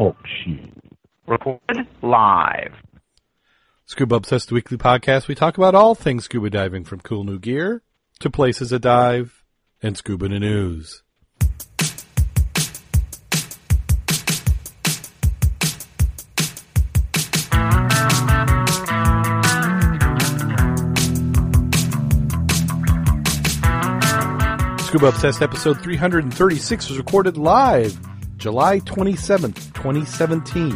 TalkShoe. Recorded live. Scuba Obsessed Weekly Podcast. We talk about all things scuba diving, from cool new gear to places to dive and scuba news. Scuba Obsessed episode 336 was recorded live July 27th, 2017.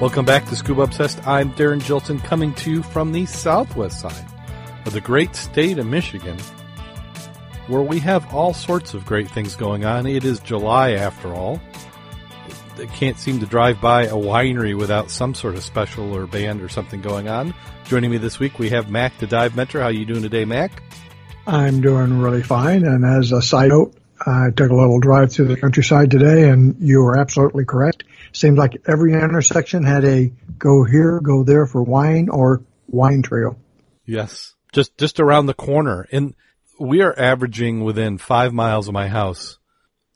Welcome back to Scuba Obsessed. I'm Darren Jilton, coming to you from the southwest side of the great state of Michigan, where we have all sorts of great things going on. It is July, after all. They can't seem to drive by a winery without some sort of special or band or something going on. Joining me this week, we have Mack, the Dive Mentor. How are you doing today, Mack? I'm doing really fine. And as a side note, I took a little drive through the countryside today, and you were absolutely correct. Seemed like every intersection had a go here, go there for wine or wine trail. Yes, just around the corner. And we are averaging within 5 miles of my house,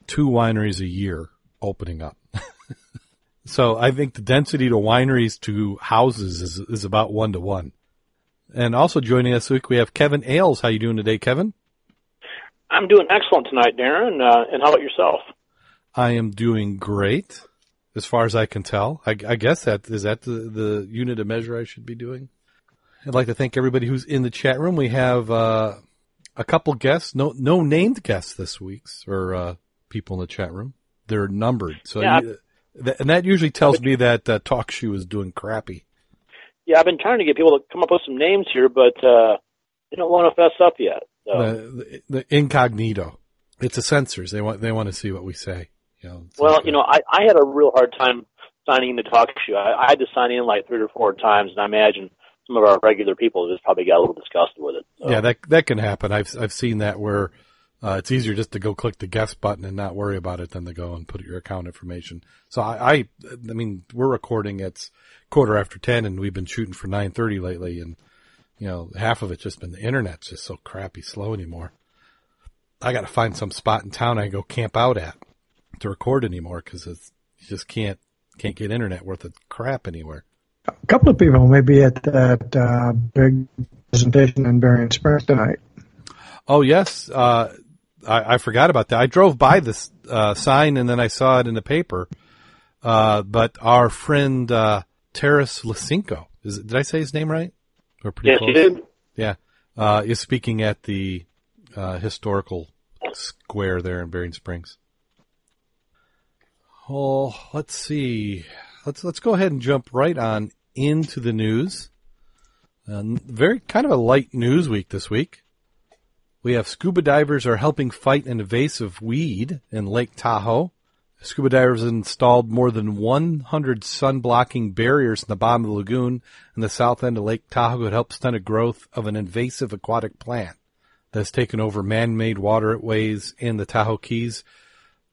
2 wineries a year opening up. So I think the density to wineries to houses is about 1-to-1. And also joining us this week, we have Kevin Ailes. How you doing today, Kevin? I'm doing excellent tonight, Darren. And how about yourself? I am doing great, as far as I can tell. I guess that is the unit of measure I should be doing. I'd like to thank everybody who's in the chat room. We have a couple guests, no named guests this week's, or people in the chat room. They're numbered. So, yeah, and that usually tells me that TalkShoe is doing crappy. Yeah, I've been trying to get people to come up with some names here, but they don't want to fess up yet. So. The incognito. It's the censors. They want to see what we say. You know, well, you know, I had a real hard time signing into TalkShoe. I had to sign in like 3 or 4 times, and I imagine some of our regular people just probably got a little disgusted with it. So. Yeah, that can happen. I've seen that, where it's easier just to go click the guest button and not worry about it than to go and put your account information. So I mean, we're recording at 10:15, and we've been shooting for 9:30 lately, and you know, half of it's just been the internet's just so crappy slow anymore. I got to find some spot in town I can go camp out at to record anymore, because it's, you just can't get internet worth of crap anywhere. A couple of people may be at that big presentation in Berrien Springs tonight. Oh, yes. I forgot about that. I drove by this sign, and then I saw it in the paper. But our friend Terris Lacenco, did I say his name right? Or pretty close? Yes, you did. Yeah. Is speaking at the historical square there in Berrien Springs. Oh, let's see. Let's go ahead and jump right on into the news. Very kind of a light news week this week. We have scuba divers are helping fight an invasive weed in Lake Tahoe. Scuba divers installed more than 100 sun-blocking barriers in the bottom of the lagoon and the south end of Lake Tahoe to help stunt a growth of an invasive aquatic plant that's taken over man-made waterways in the Tahoe Keys,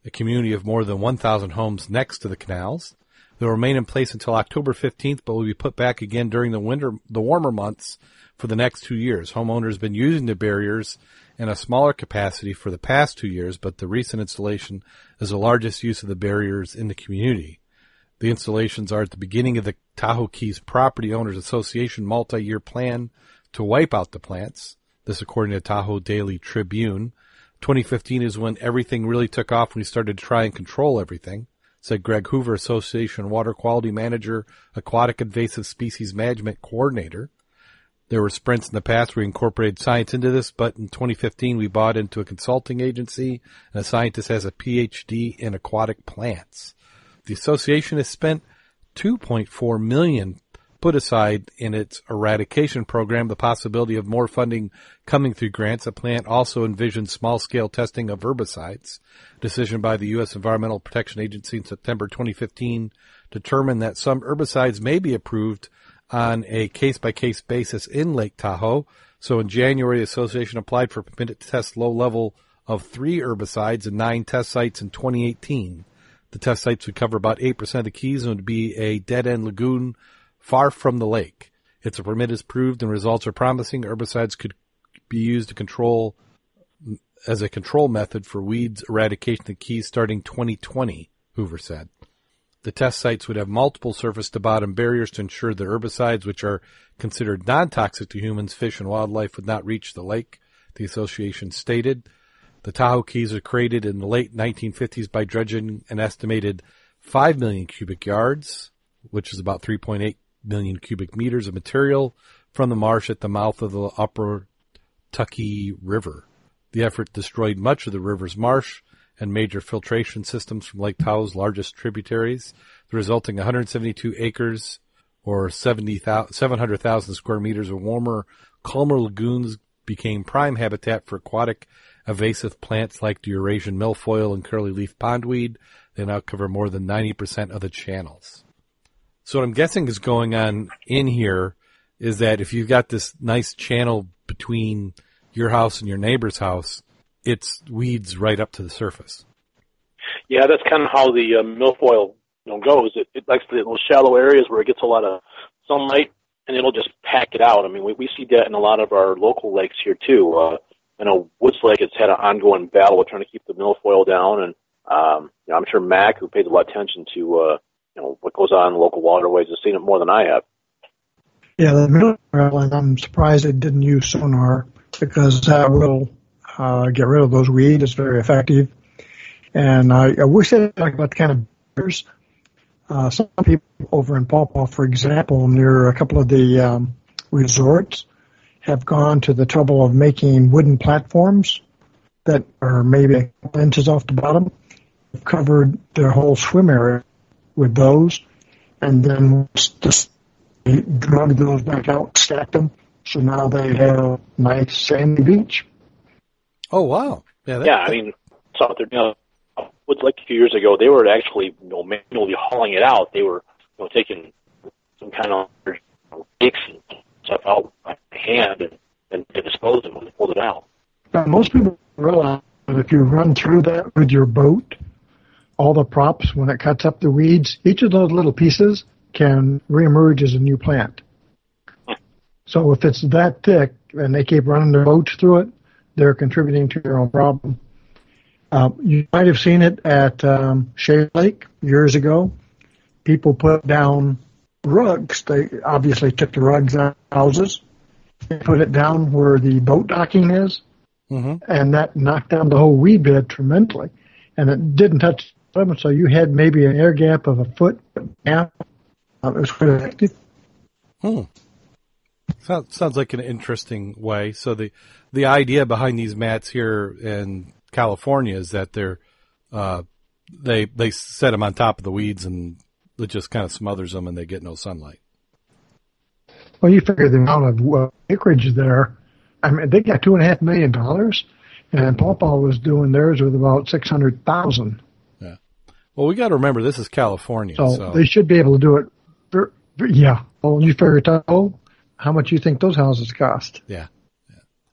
a community of more than 1,000 homes next to the canals. They'll remain in place until October 15th, but will be put back again during the warmer months for the next 2 years. Homeowners have been using the barriers in a smaller capacity for the past 2 years, but the recent installation is the largest use of the barriers in the community. The installations are at the beginning of the Tahoe Keys Property Owners Association multi-year plan to wipe out the plants. This according to Tahoe Daily Tribune. 2015 is when everything really took off, when we started to try and control everything, said Greg Hoover, Association Water Quality Manager, Aquatic Invasive Species Management Coordinator. There were sprints in the past where we incorporated science into this, but in 2015 we bought into a consulting agency, and a scientist has a PhD in aquatic plants. The association has spent $2.4 million put aside in its eradication program, the possibility of more funding coming through grants. The plant also envisioned small-scale testing of herbicides. A decision by the U.S. Environmental Protection Agency in September 2015 determined that some herbicides may be approved on a case-by-case basis in Lake Tahoe. So in January, the association applied for a permit to test low level of 3 herbicides and 9 test sites in 2018. The test sites would cover about 8% of the Keys and would be a dead-end lagoon far from the lake. If the permit is approved and results are promising, herbicides could be used to control as a control method for weeds eradication of Keys starting 2020, Hoover said. The test sites would have multiple surface-to-bottom barriers to ensure that herbicides, which are considered non-toxic to humans, fish, and wildlife, would not reach the lake, the association stated. The Tahoe Keys were created in the late 1950s by dredging an estimated 5 million cubic yards, which is about 3.8 million cubic meters of material, from the marsh at the mouth of the upper Tuckey River. The effort destroyed much of the river's marsh and major filtration systems from Lake Tahoe's largest tributaries, the resulting 172 acres or 700,000 square meters of warmer, calmer lagoons became prime habitat for aquatic invasive plants like the Eurasian milfoil and curly-leaf pondweed. They now cover more than 90% of the channels. So what I'm guessing is going on in here is that if you've got this nice channel between your house and your neighbor's house, it's weeds right up to the surface. Yeah, that's kind of how the milfoil goes. It likes the little shallow areas where it gets a lot of sunlight, and it'll just pack it out. I mean, we see that in a lot of our local lakes here, too. I know Woods Lake has had an ongoing battle with trying to keep the milfoil down, and I'm sure Mack, who pays a lot of attention to what goes on in local waterways, has seen it more than I have. Yeah, the milfoil, I'm surprised it didn't use sonar, because that will get rid of those weeds. It's very effective. And I wish they talked about the kind of barriers. Some people over in Paw, for example, near a couple of the resorts, have gone to the trouble of making wooden platforms that are maybe a couple inches off the bottom. They've covered their whole swim area with those, and then just drug those back out, stack them, so now they have a nice sandy beach. Oh, wow. Yeah, I mean, saw there, Woods Lake a few years ago, they were actually manually hauling it out. They were taking some kind of rakes and stuff out by hand and disposed of it when they pulled it out. Now, most people realize that if you run through that with your boat, all the props, when it cuts up the weeds, each of those little pieces can reemerge as a new plant. So if it's that thick and they keep running their boats through it, they're contributing to their own problem. You might have seen it at Shade Lake years ago. People put down rugs. They obviously took the rugs out of houses and put it down where the boat docking is, and that knocked down the whole weed bed tremendously. And it didn't touch the limit, so you had maybe an air gap of a foot and a half. It was quite effective. Sounds like an interesting way. So the idea behind these mats here in California is that they set them on top of the weeds and it just kind of smothers them and they get no sunlight. Well, you figure the amount of acreage there. I mean, they got $2.5 million, and Pawpaw was doing theirs with about 600,000. Yeah. Well, we got to remember this is California, so they should be able to do it. Yeah. Well, you figure Tahoe. How much you think those houses cost? Yeah.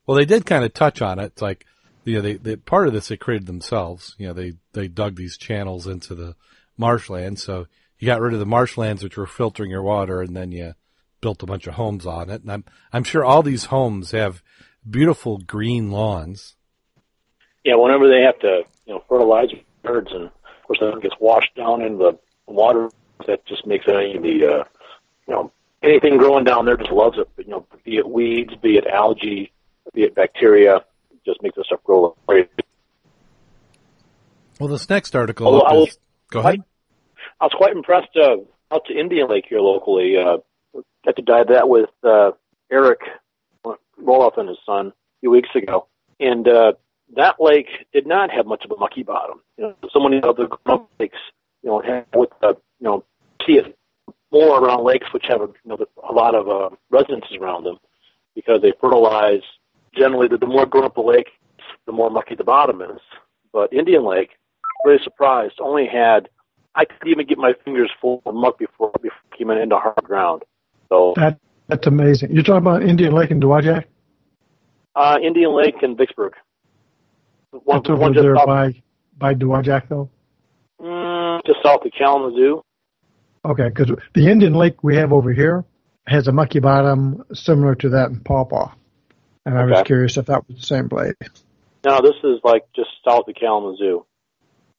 Well, they did kind of touch on it. It's like, they part of this they created themselves. They dug these channels into the marshland, so you got rid of the marshlands which were filtering your water, and then you built a bunch of homes on it. And I'm sure all these homes have beautiful green lawns. Yeah, whenever they have to, fertilize birds, and of course that gets washed down in the water. That just makes anything growing down there just loves it. Be it weeds, be it algae, be it bacteria, it just makes this stuff grow great. Well, this next article. Go ahead. I was quite impressed out to Indian Lake here locally. Got to dive that with Eric Roloff and his son a few weeks ago, and that lake did not have much of a mucky bottom. So many other lakes, see it more around lakes which have a lot of residences around them, because they fertilize. Generally, the more grown up the lake, the more mucky the bottom is. But Indian Lake, really surprised, only had, I couldn't even get my fingers full of muck before I came into hard ground. So that's amazing. You're talking about Indian Lake and Dowagiac? Indian Lake and Vicksburg. One just there by Dowagiac, though? Just south of Kalamazoo. Okay, because the Indian Lake we have over here has a mucky bottom similar to that in Pawpaw. And I was curious if that was the same place. No, this is like just south of Kalamazoo.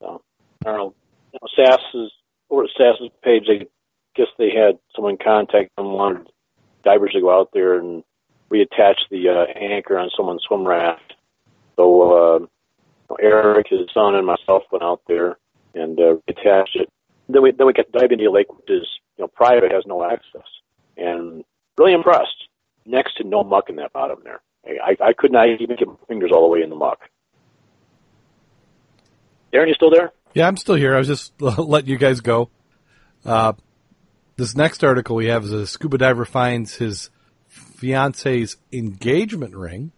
So, I don't know. You know, SAS's page, they guess they had someone contact them, wanted divers to go out there and reattach the anchor on someone's swim raft. So Eric, his son, and myself went out there and attached it. Then we got to dive into the lake, which is, you know, private, has no access. And really impressed. Next to no muck in that bottom there. I could not even get my fingers all the way in the muck. Darren, you still there? Yeah, I'm still here. I was just letting you guys go. This next article we have is a scuba diver finds his fiance's engagement ring.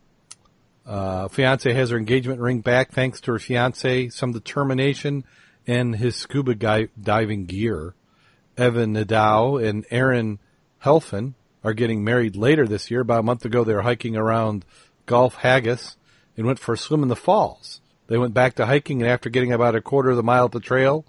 Fiance has her engagement ring back thanks to her fiance, some determination, and his scuba diving gear. Evan Nadao and Aaron Helfin are getting married later this year. About a month ago, they were hiking around Gulf Hagas and went for a swim in the falls. They went back to hiking, and after getting about a quarter of the mile up the trail,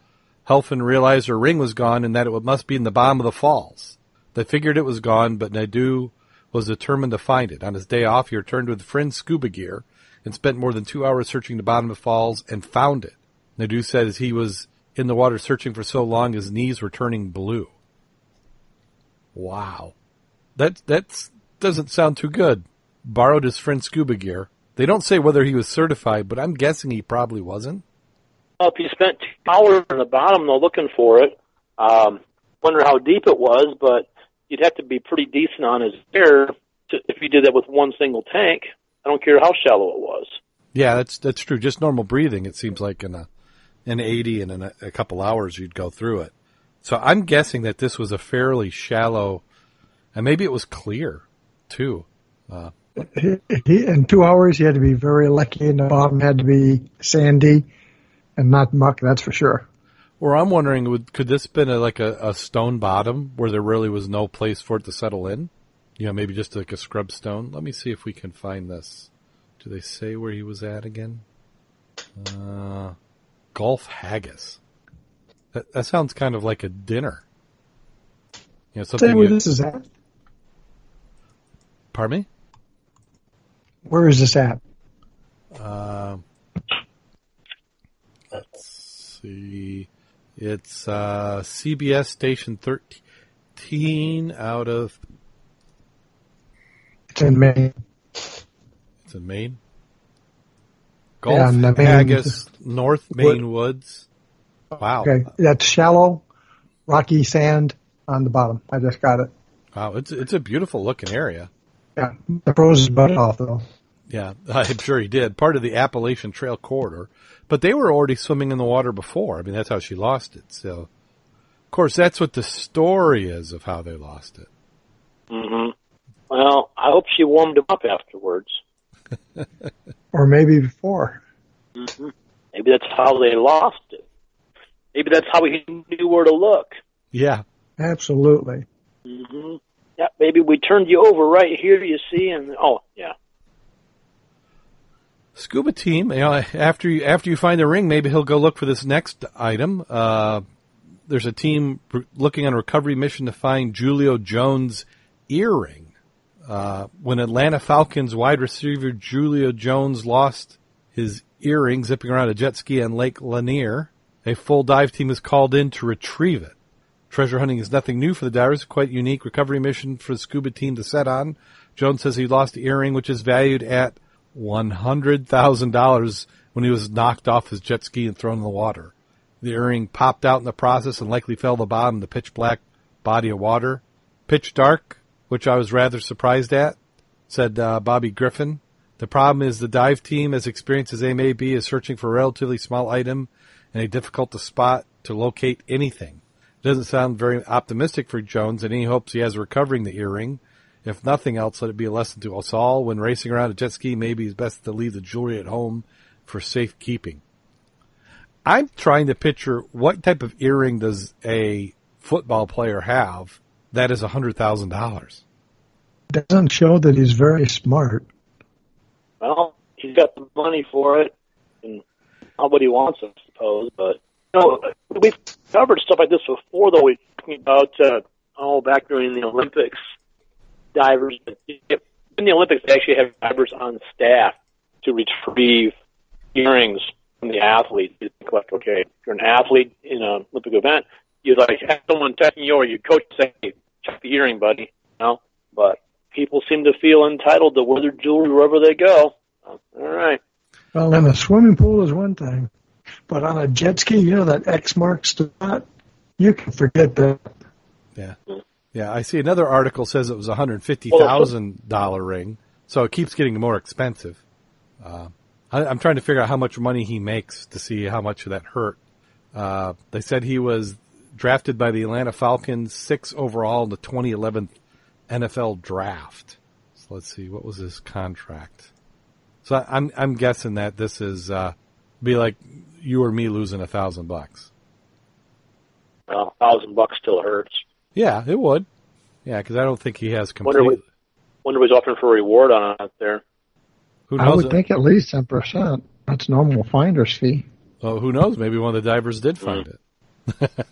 Helfin realized her ring was gone and that it must be in the bottom of the falls. They figured it was gone, but Nadu was determined to find it. On his day off, he returned with friend's scuba gear and spent more than 2 hours searching the bottom of the falls and found it. Nadu said as he was in the water searching for so long, his knees were turning blue. Wow. That doesn't sound too good. Borrowed his friend's scuba gear. They don't say whether he was certified, but I'm guessing he probably wasn't. Well, if he spent 2 hours on the bottom, though, looking for it, wonder how deep it was, but you'd have to be pretty decent on his gear if you did that with one single tank. I don't care how shallow it was. Yeah, that's true. Just normal breathing, it seems like in an 80 and in a couple hours you'd go through it. So I'm guessing that this was a fairly shallow. And maybe it was clear, too. In 2 hours, you had to be very lucky, and the bottom had to be sandy and not muck, that's for sure. Or I'm wondering, could this have been a stone bottom where there really was no place for it to settle in? You know, maybe just like a scrub stone. Let me see if we can find this. Do they say where he was at again? Gulf Hagas. That sounds kind of like a dinner. You know, something where this is at. Pardon me? Where is this at? Let's see. It's CBS Station 13 out of... It's in Maine. It's in Maine? Gulf Hagas, North Maine Woods. Wow. Okay. That's shallow, rocky sand. On the bottom. I just got it. Wow, it's a beautiful looking area. Yeah, the pros butt off though. Yeah, I'm sure he did. Part of the Appalachian Trail corridor, but they were already swimming in the water before. I mean, that's how she lost it. So, of course, that's what the story is of how they lost it. Mm-hmm. Well, I hope she warmed him up afterwards, or maybe before. Mm-hmm. Maybe that's how they lost it. Maybe that's how he knew where to look. Yeah. Absolutely. Mm-hmm. Yeah, maybe we turned you over right here, you see, and oh, yeah. Scuba team, you know, after you find the ring, maybe he'll go look for this next item. There's a team looking on a recovery mission to find Julio Jones' earring. When Atlanta Falcons wide receiver Julio Jones lost his earring zipping around a jet ski on Lake Lanier, a full dive team is called in to retrieve it. Treasure hunting is nothing new for the divers, quite a unique recovery mission for the scuba team to set on. Jones says he lost the earring, which is valued at $100,000 when he was knocked off his jet ski and thrown in the water. The earring popped out in the process and likely fell to the bottom of the pitch-black body of water. Pitch dark, which I was rather surprised at, said Bobby Griffin. The problem is the dive team, as experienced as they may be, is searching for a relatively small item and a difficult-to-spot to locate anything. Doesn't sound very optimistic for Jones, and he hopes he has recovering the earring. If nothing else, let it be a lesson to us all. When racing around a jet ski, maybe it's best to leave the jewelry at home for safekeeping. I'm trying to picture what type of earring does a football player have that is $100,000. Doesn't show that he's very smart. Well, he's got the money for it, and not what he wants, I suppose, but... You know, we've covered stuff like this before, though. We talking about back during the Olympics, divers. In the Olympics, they actually have divers on staff to retrieve earrings from the athletes. It's like, okay, if you're an athlete in an Olympic event, you'd like to have someone touching you or your coach say, check the earring, buddy. You know? But people seem to feel entitled to wear their jewelry wherever they go. All right. Well, in a swimming pool is one thing, but on a jet ski, you know, that X marks the spot, you can forget that. Yeah. Yeah, I see another article says it was a $150,000 ring, so it keeps getting more expensive. I'm trying to figure out how much money he makes to see how much of that hurt. They said he was drafted by the Atlanta Falcons 6th overall in the 2011 NFL draft. So let's see, what was his contract? So I'm guessing that this is be like you or me losing $1,000. Well, $1,000 still hurts. Yeah, it would. Yeah, because I don't think he has completely. Wonder what he's offering for a reward on out there. Who knows? I would think at least 10%. That's normal finder's fee. Oh, who knows? Maybe one of the divers did find it.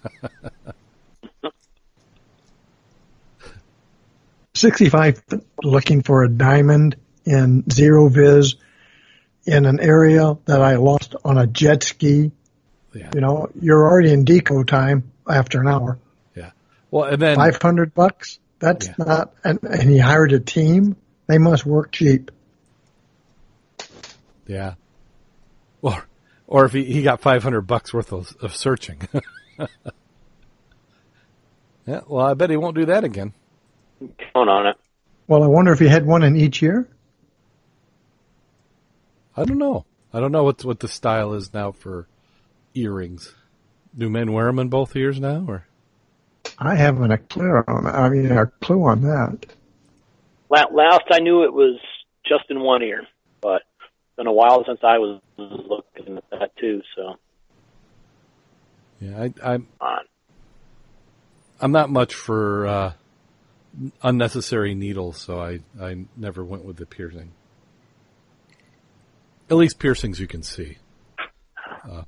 65 looking for a diamond in zero vis in an area that I lost on a jet ski. Yeah. You know, you're already in deco time after an hour. Well, and then $500. That's not. And he hired a team. They must work cheap. Yeah. Well, or if he got $500 worth of searching. Yeah. Well, I bet he won't do that again. Count on it. Well, I wonder if he had one in each year. I don't know. I don't know what the style is now for earrings. Do men wear them in both ears now, or? I haven't a clue on that. Last I knew, it was just in one ear, but it's been a while since I was looking at that too. So, yeah, I'm not much for unnecessary needles, so I never went with the piercing. At least piercings you can see. Well,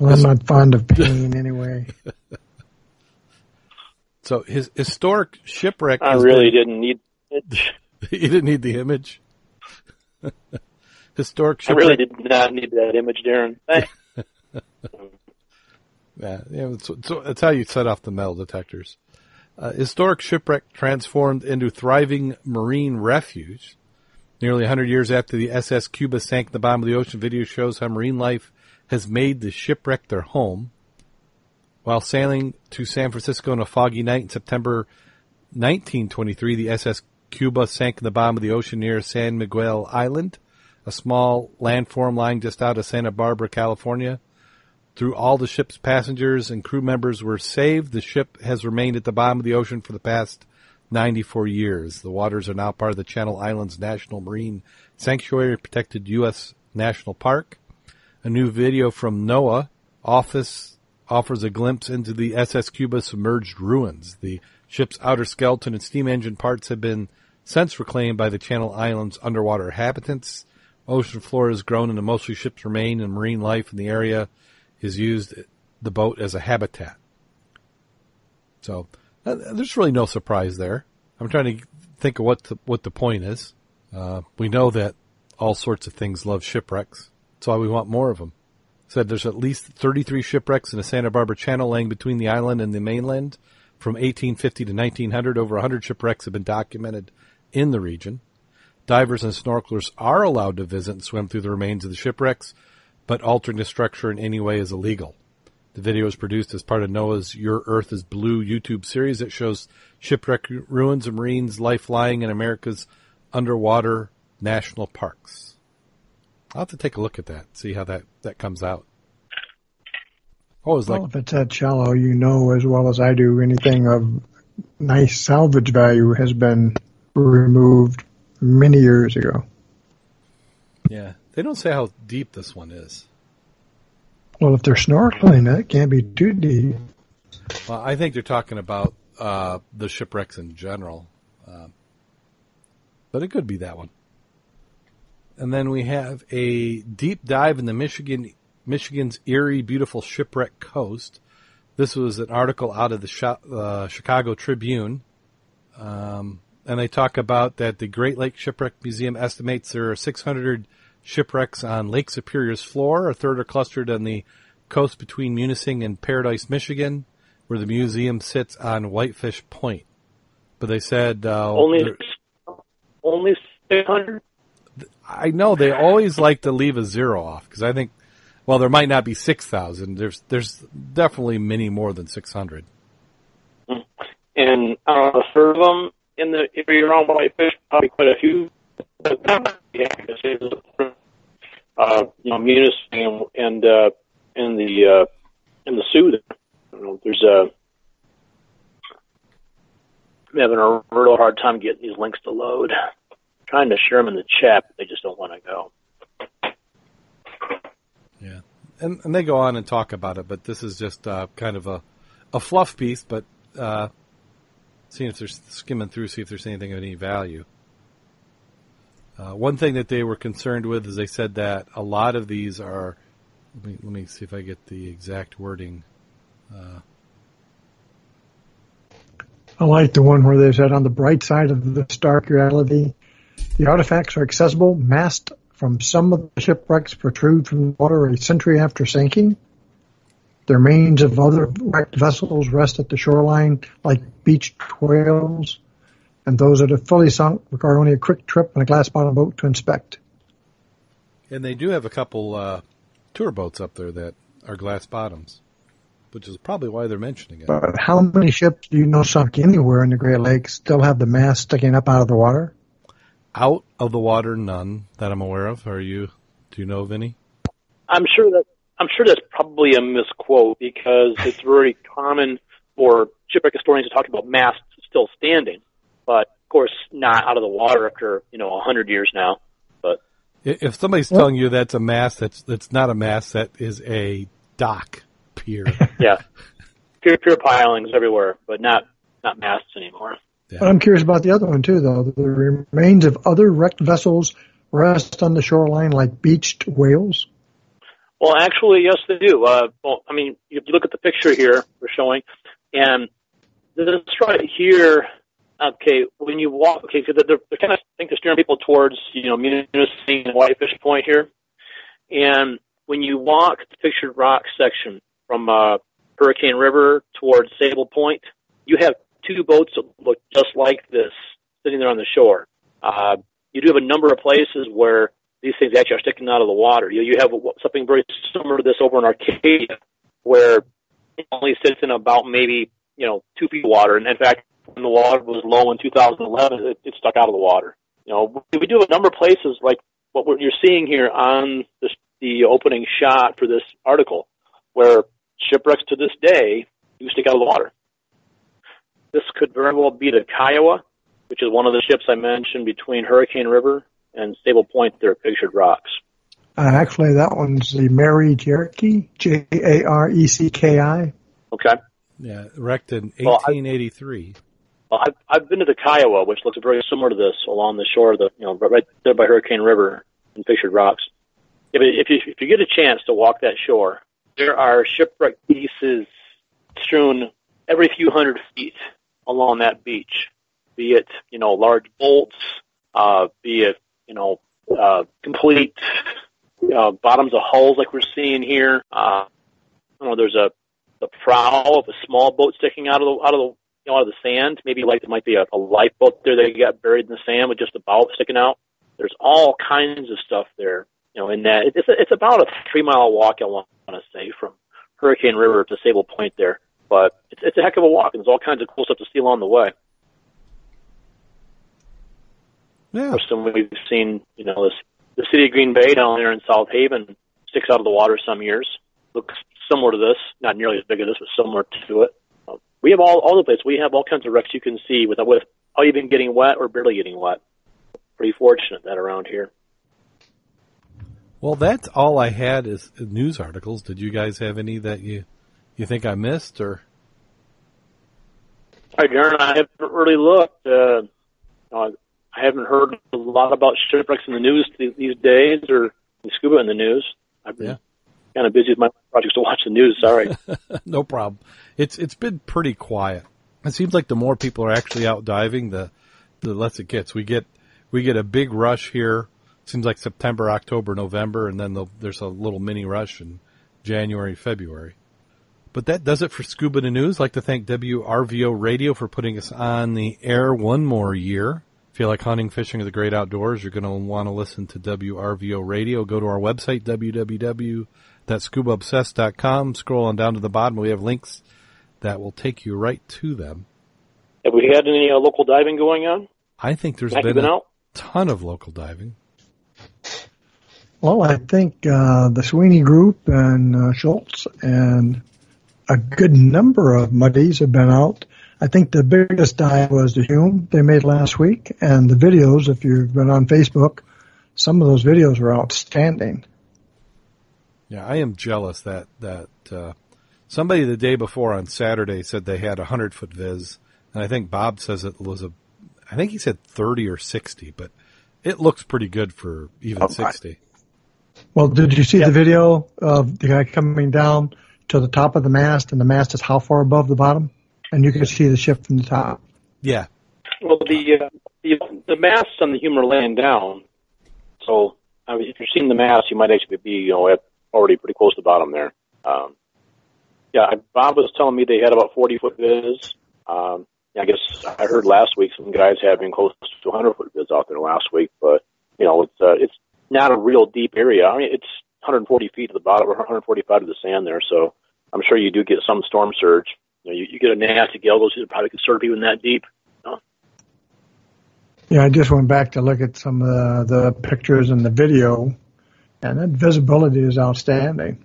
I'm not fond of pain anyway. So his historic shipwreck. I really didn't need the image. You didn't need the image? Historic shipwreck. I really did not need that image, Darren. Yeah, so that's how you set off the metal detectors. Historic shipwreck transformed into thriving marine refuge. Nearly 100 years after the SS Cuba sank in the bottom of the ocean, video shows how marine life has made the shipwreck their home. While sailing to San Francisco on a foggy night in September 1923, the SS Cuba sank in the bottom of the ocean near San Miguel Island, a small landform lying just out of Santa Barbara, California. Through all the ship's passengers and crew members were saved. The ship has remained at the bottom of the ocean for the past 94 years. The waters are now part of the Channel Islands National Marine Sanctuary, protected U.S. National Park. A new video from NOAA Office offers a glimpse into the SS Cuba's submerged ruins. The ship's outer skeleton and steam engine parts have been since reclaimed by the Channel Islands underwater inhabitants. Ocean floor has grown and mostly ships remain, and marine life in the area is used the boat as a habitat. So there's really no surprise there. I'm trying to think of what the point is. We know that all sorts of things love shipwrecks. That's why we want more of them. Said there's at least 33 shipwrecks in the Santa Barbara Channel laying between the island and the mainland. From 1850 to 1900, over 100 shipwrecks have been documented in the region. Divers and snorkelers are allowed to visit and swim through the remains of the shipwrecks, but altering the structure in any way is illegal. The video is produced as part of NOAA's Your Earth is Blue YouTube series that shows shipwreck ruins and marines' life lying in America's underwater national parks. I'll have to take a look at that, see how that comes out. Well, if it's that shallow, you know as well as I do, anything of nice salvage value has been removed many years ago. Yeah. They don't say how deep this one is. Well, if they're snorkeling, it can't be too deep. Well, I think they're talking about the shipwrecks in general. But it could be that one. And then we have a deep dive in the Michigan's eerie, beautiful shipwreck coast. This was an article out of the Chicago Tribune, and they talk about that the Great Lake Shipwreck Museum estimates there are 600 shipwrecks on Lake Superior's floor. A third are clustered on the coast between Munising and Paradise, Michigan, where the museum sits on Whitefish Point. But they said only 600. I know they always like to leave a zero off because I think, well, there might not be 6,000. There's definitely many more than 600. And a third of them in the if you're on Whitefish, probably quite a few. Munising and the Sioux. I don't know, there's a. I'm having a real hard time getting these links to load. I'm trying to share them in the chat, but they just don't want to go. Yeah, and they go on and talk about it, but this is just kind of a fluff piece, but seeing if they're skimming through, see if there's anything of any value. One thing that they were concerned with is they said that a lot of these are, let me see if I get the exact wording. I like the one where they said, on the bright side of this stark reality, the artifacts are accessible, massed from some of the shipwrecks protrude from the water a century after sinking. The remains of other wrecked vessels rest at the shoreline like beached whales, and those that have fully sunk require only a quick trip and a glass-bottom boat to inspect. And they do have a couple tour boats up there that are glass bottoms, which is probably why they're mentioning it. But how many ships do you know sunk anywhere in the Great Lakes still have the mast sticking up out of the water? Out of the water, none that I'm aware of. Are you? Do you know of any? I'm sure that's probably a misquote because it's very common for shipwreck historians to talk about masts still standing, but of course not out of the water after 100 years now. But if somebody's telling you that's a mast, that's not a mast. That is a dock pier. Yeah, pier pilings everywhere, but not masts anymore. Yeah. But I'm curious about the other one, too, though. The remains of other wrecked vessels rest on the shoreline like beached whales? Well, actually, yes, they do. If you look at the picture here we're showing, and this right here, they're kind of, I think they're steering people towards, Munising and Whitefish Point here. And when you walk the Pictured Rocks section from Hurricane River towards Sable Point, you have two boats that look just like this sitting there on the shore. You do have a number of places where these things actually are sticking out of the water. You have something very similar to this over in Arcadia where it only sits in about maybe 2 feet of water. And in fact, when the water was low in 2011, it stuck out of the water. We do have a number of places like what you're seeing here on the opening shot for this article where shipwrecks to this day do stick out of the water. This could very well be the Kiowa, which is one of the ships I mentioned between Hurricane River and Sable Point. They're Pictured Rocks. Actually, that one's the Mary Jerky, Jarecki. Okay. Yeah, wrecked in 1883. I've been to the Kiowa, which looks very similar to this along the shore of the, right there by Hurricane River and Pictured Rocks. If you get a chance to walk that shore, there are shipwreck pieces strewn every few hundred feet along that beach, be it, large bolts, be it, complete bottoms of hulls like we're seeing here. There's the prow of a small boat sticking out of the sand. Maybe like there might be a lifeboat there that got buried in the sand with just the bow sticking out. There's all kinds of stuff there, in that. It's about a 3-mile walk, I want to say, from Hurricane River to Sable Point there. But it's a heck of a walk, and there's all kinds of cool stuff to see along the way. Yeah. Of course, we've seen, the city of Green Bay down there in South Haven sticks out of the water some years. Looks similar to this, not nearly as big as this, but similar to it. We have all the places. We have all kinds of wrecks you can see without even getting wet or barely getting wet. Pretty fortunate that around here. Well, that's all I had is news articles. Did you guys have any that you think I missed, or? All right, Darren, I haven't really looked. I haven't heard a lot about shipwrecks in the news these days, or scuba in the news. I've been kind of busy with my projects to watch the news. Sorry. No problem. It's been pretty quiet. It seems like the more people are actually out diving, the less it gets. We get a big rush here. Seems like September, October, November, and then there's a little mini rush in January, February. But that does it for Scuba the News. I'd like to thank WRVO Radio for putting us on the air one more year. If you like hunting, fishing, or the great outdoors, you're going to want to listen to WRVO Radio. Go to our website, www.scubaobsessed.com. Scroll on down to the bottom. We have links that will take you right to them. Have we had any local diving going on? I think there's been a ton of local diving. Well, I think the Sweeney Group and Schultz and a good number of muddies have been out. I think the biggest dive was the Hume they made last week, and the videos, if you've been on Facebook, some of those videos were outstanding. Yeah, I am jealous that somebody the day before on Saturday said they had a 100-foot viz, and I think Bob says it was I think he said 30 or 60, but it looks pretty good for even 60. Well, did you see the video of the guy coming down to the top of the mast, and the mast is how far above the bottom? And you can see the shift from the top. Yeah. Well, the mast's on the Hume are laying down. So if you're seeing the mast, you might actually be already pretty close to the bottom there. Bob was telling me they had about 40-foot viz. I guess I heard last week some guys having close to 100-foot viz out there last week. But, it's not a real deep area. I mean, it's 140 feet to the bottom or 145 to the sand there. So I'm sure you do get some storm surge. You get a nasty gale, those probably could serve even that deep. No? Yeah, I just went back to look at some of the pictures and the video, and that visibility is outstanding.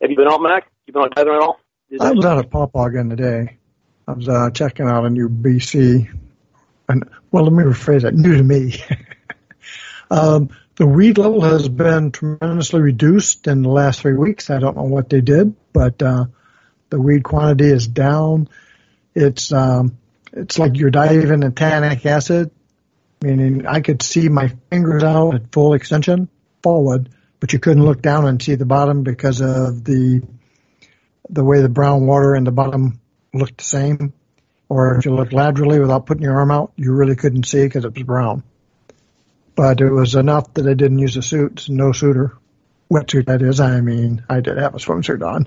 Have you been out, Mac? You been out diving at all? I was out at Pawpagon today. I was checking out a new BC. Let me rephrase that. New to me. The weed level has been tremendously reduced in the last 3 weeks. I don't know what they did, but... the weed quantity is down. It's like you're diving in tannic acid, meaning I could see my fingers out at full extension forward, but you couldn't look down and see the bottom because of the way the brown water and the bottom looked the same. Or if you looked laterally without putting your arm out, you really couldn't see because it was brown. But it was enough that I didn't use a suit, no suitor. Wetsuit, that is. I mean, I did have a swimsuit on.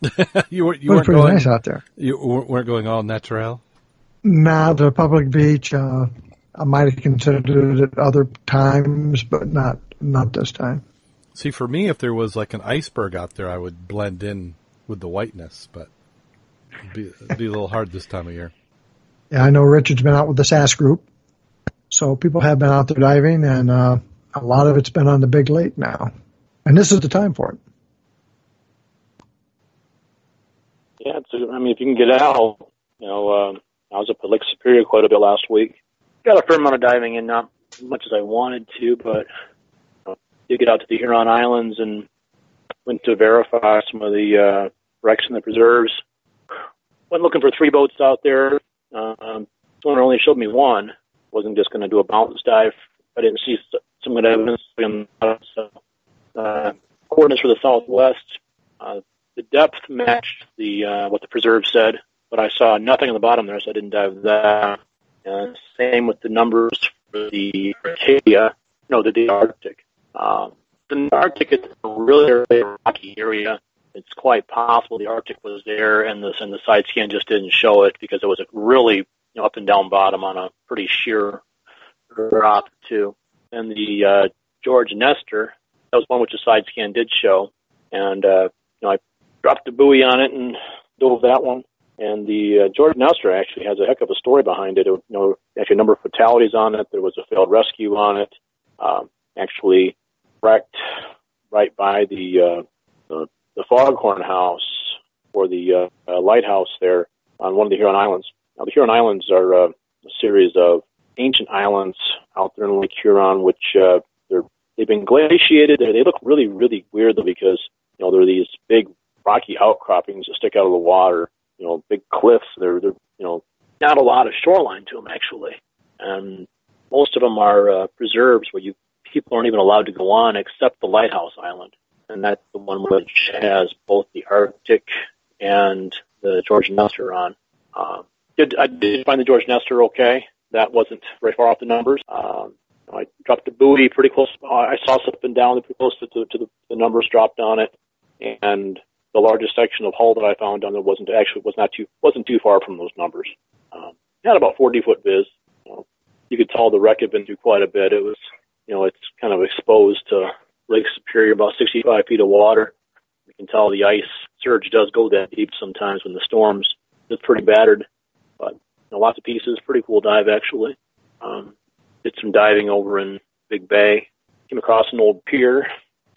Nice out there. You weren't going all natural? No, the public beach. I might have considered it at other times, but not this time. See, for me, if there was like an iceberg out there, I would blend in with the whiteness, but it'd be a little hard this time of year. Yeah, I know Richard's been out with the SAS group, so people have been out there diving, and a lot of it's been on the big lake now. And this is the time for it. Yeah, if you can get out, I was up at Lake Superior quite a bit last week. Got a fair amount of diving in, not as much as I wanted to, but did get out to the Huron Islands and went to verify some of the wrecks in the preserves. Went looking for 3 boats out there. Someone only showed me one. Wasn't just going to do a bounce dive. I didn't see some good evidence. Coordinates for the southwest. The depth matched what the preserve said, but I saw nothing on the bottom there, so I didn't dive that. Same with the numbers for the Arcadia, the Arctic. The Arctic is a really rocky area. It's quite possible the Arctic was there, and the side scan just didn't show it because it was a really up and down bottom on a pretty sheer drop too. And the George Nestor, that was one which the side scan did show, and I dropped the buoy on it and dove that one. And the George Nestor actually has a heck of a story behind it. It actually a number of fatalities on it. There was a failed rescue on it. Actually wrecked right by the Foghorn House or the lighthouse there on one of the Huron Islands. Now, the Huron Islands are a series of ancient islands out there in Lake Huron, which they've been glaciated. They look really, really weird though, because there are these big rocky outcroppings that stick out of the water, big cliffs. They're not a lot of shoreline to them, actually. And most of them are preserves where people aren't even allowed to go on except the lighthouse island. and that's the one which has both the Arctic and the George Nestor on. I did find the George Nestor okay. That wasn't very far off the numbers. I dropped the buoy pretty close. I saw something down pretty close to the numbers dropped on it, and the largest section of hull that I found on there wasn't too far from those numbers. Had about 40-foot viz. You could tell the wreck had been through quite a bit. It was, it's kind of exposed to Lake Superior, about 65 feet of water. You can tell the ice surge does go that deep sometimes when the storms. It's pretty battered, but lots of pieces. Pretty cool dive actually. Did some diving over in Big Bay. Came across an old pier.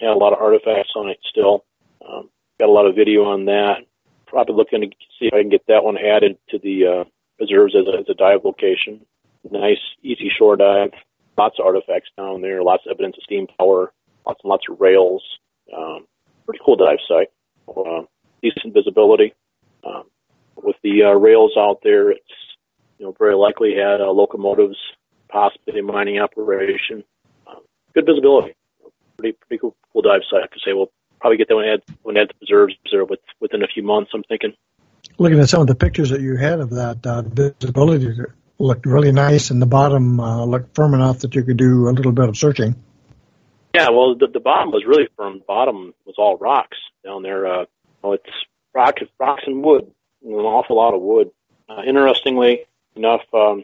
Had a lot of artifacts on it still. Got a lot of video on that. Probably looking to see if I can get that one added to the reserves as a dive location. Nice, easy shore dive. Lots of artifacts down there. Lots of evidence of steam power. Lots and lots of rails. Pretty cool dive site. Decent visibility. With the rails out there, it's very likely had locomotives, possibly a mining operation. Good visibility. Pretty cool dive site. I could say we'll probably get that one add to reserves there within a few months, I'm thinking. Looking at some of the pictures that you had of that, visibility looked really nice, and the bottom looked firm enough that you could do a little bit of searching. Yeah, well, the bottom was really firm. The bottom was all rocks down there. It's rocks and wood. An awful lot of wood. Interestingly enough, the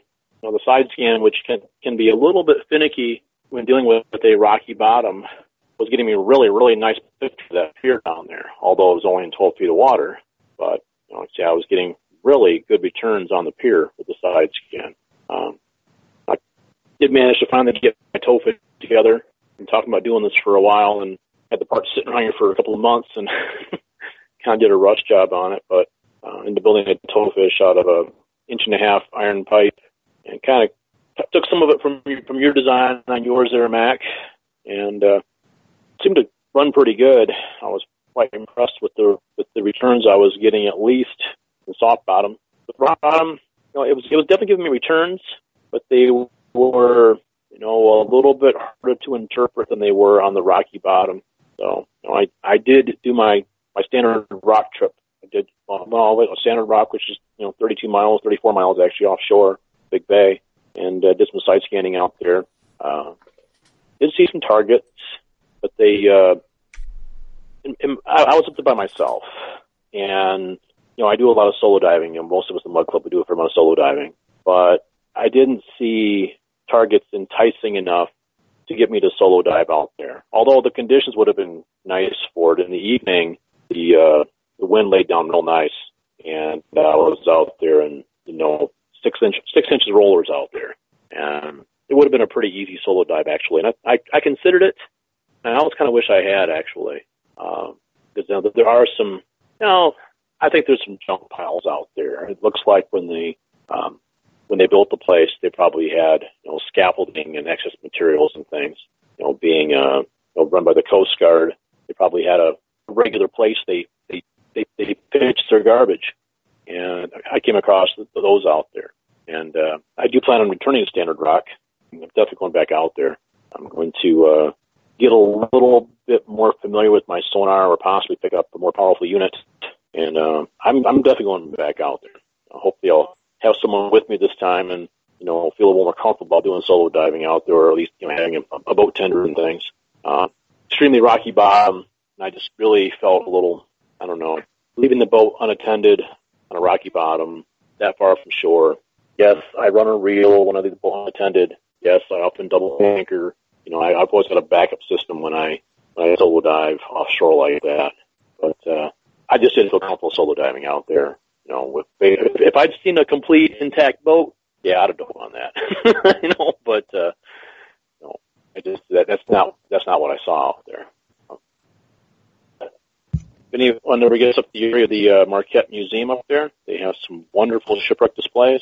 side scan, which can be a little bit finicky when dealing with a rocky bottom, was getting me a really, really nice picture of that pier down there, although it was only in 12 feet of water. But I was getting really good returns on the pier with the side scan. I did manage to finally get my toe fit together. I've been talking about doing this for a while and had the parts sitting around here for a couple of months and kind of did a rush job on it, but into building a tow fish out of an 1.5-inch iron pipe, and kind of took some of it from your design on yours there, Mac, and seemed to run pretty good. I was quite impressed with the returns I was getting, at least in soft bottom. With rock bottom, it was definitely giving me returns, but they were a little bit harder to interpret than they were on the rocky bottom. So I did do my standard rock trip. Standard Rock, which is 34 miles actually offshore Big Bay, and did some side scanning out there. Did see some targets, but they I was up there by myself, and I do a lot of solo diving, and most of us in the Mud Club we do a fair amount of solo diving, but I didn't see targets enticing enough to get me to solo dive out there. Although the conditions would have been nice for it in the evening, the wind laid down real nice, and I was out there and 6 inches rollers out there, and it would have been a pretty easy solo dive actually. And I considered it, and I always kind of wish I had actually, because there are some. I think there's some junk piles out there. It looks like when they built the place, they probably had scaffolding and excess materials and things. Being run by the Coast Guard, they probably had a regular place they pitch their garbage, and I came across those out there. And I do plan on returning to Standard Rock. I'm definitely going back out there. I'm going to get a little bit more familiar with my sonar, or possibly pick up a more powerful unit. And I'm definitely going back out there. Hopefully I'll have someone with me this time, and feel a little more comfortable about doing solo diving out there, or at least having a boat tender and things. Extremely rocky bottom, and I just really felt a little. I don't know, leaving the boat unattended on a rocky bottom, that far from shore. Yes, I run a reel when I leave the boat unattended. Yes, I often double anchor. I've always got a backup system when I solo dive offshore like that. But I just didn't feel comfortable solo diving out there. If I'd seen a complete intact boat, yeah, I'd have dove on that. But that's not what I saw out there. If anyone ever gets up to the area of the Marquette Museum up there, they have some wonderful shipwreck displays.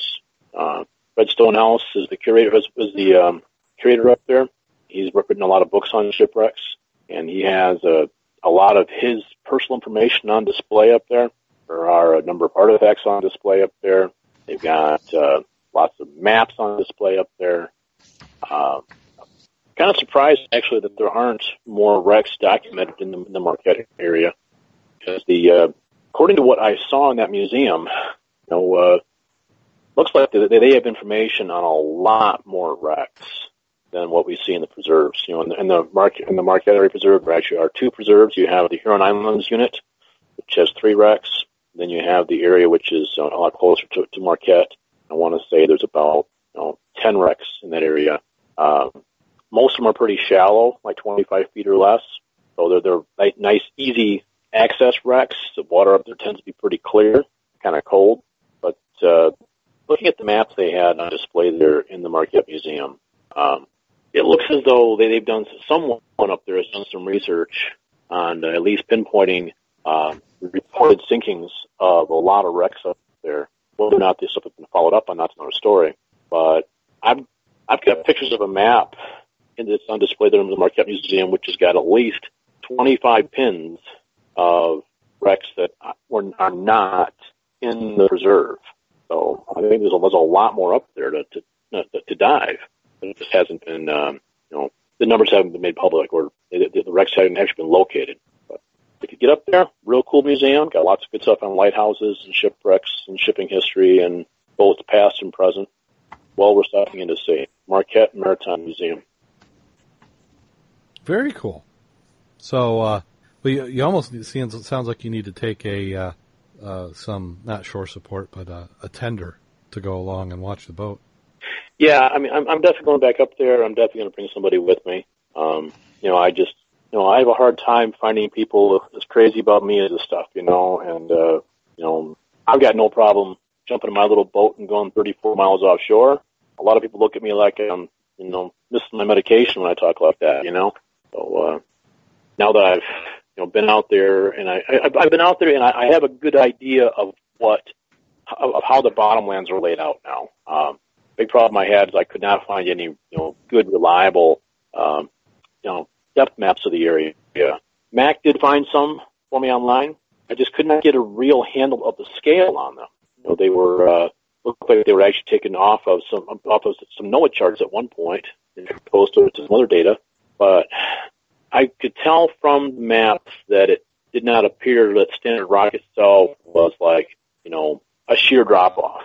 Fred Stonehouse is the curator. Is the curator up there? He's written a lot of books on shipwrecks, and he has a lot of his personal information on display up there. There are a number of artifacts on display up there. They've got lots of maps on display up there. Kind of surprised, actually, that there aren't more wrecks documented in the Marquette area. Because according to what I saw in that museum, looks like they have information on a lot more wrecks than what we see in the preserves. In the Marquette Area Preserve, there actually are two preserves. You have the Huron Islands unit, which has three wrecks. Then you have the area which is a lot closer to Marquette. I want to say there's about 10 wrecks in that area. Most of them are pretty shallow, like 25 feet or less. So they're nice, easy access wrecks. The water up there tends to be pretty clear, kind of cold. But looking at the maps they had on display there in the Marquette Museum, it looks as though they've done someone up there has done some research on at least pinpointing reported sinkings of a lot of wrecks up there. Whether or not this stuff has been followed up on, that's another story. But I've got pictures of a map that's on display there in the Marquette Museum, which has got at least 25 pins of wrecks that are not in the preserve. So I think there's a lot more up there to dive. It just hasn't been, the numbers haven't been made public, or the wrecks haven't actually been located. But if you get up there, real cool museum. Got lots of good stuff on lighthouses and shipwrecks and shipping history and both past and present. Well, we're stopping in to see Marquette Maritime Museum. Very cool. So, well, you almost sounds like you need to take some not shore support, but a tender to go along and watch the boat. Yeah, I mean, I'm definitely going back up there. I'm definitely going to bring somebody with me. I have a hard time finding people as crazy about me as this stuff, I've got no problem jumping in my little boat and going 34 miles offshore. A lot of people look at me like I'm, missing my medication when I talk like that, So now that I've, been out there and I've been out there and I have a good idea of how the bottomlands are laid out now. Big problem I had is I could not find any, good, reliable, depth maps of the area. Yeah. Mack did find some for me online. I just could not get a real handle of the scale on them. They were looked like they were actually taken off of some NOAA charts at one point, and opposed to some other data. But I could tell from maps that it did not appear that Standard Rock itself was like, a sheer drop off.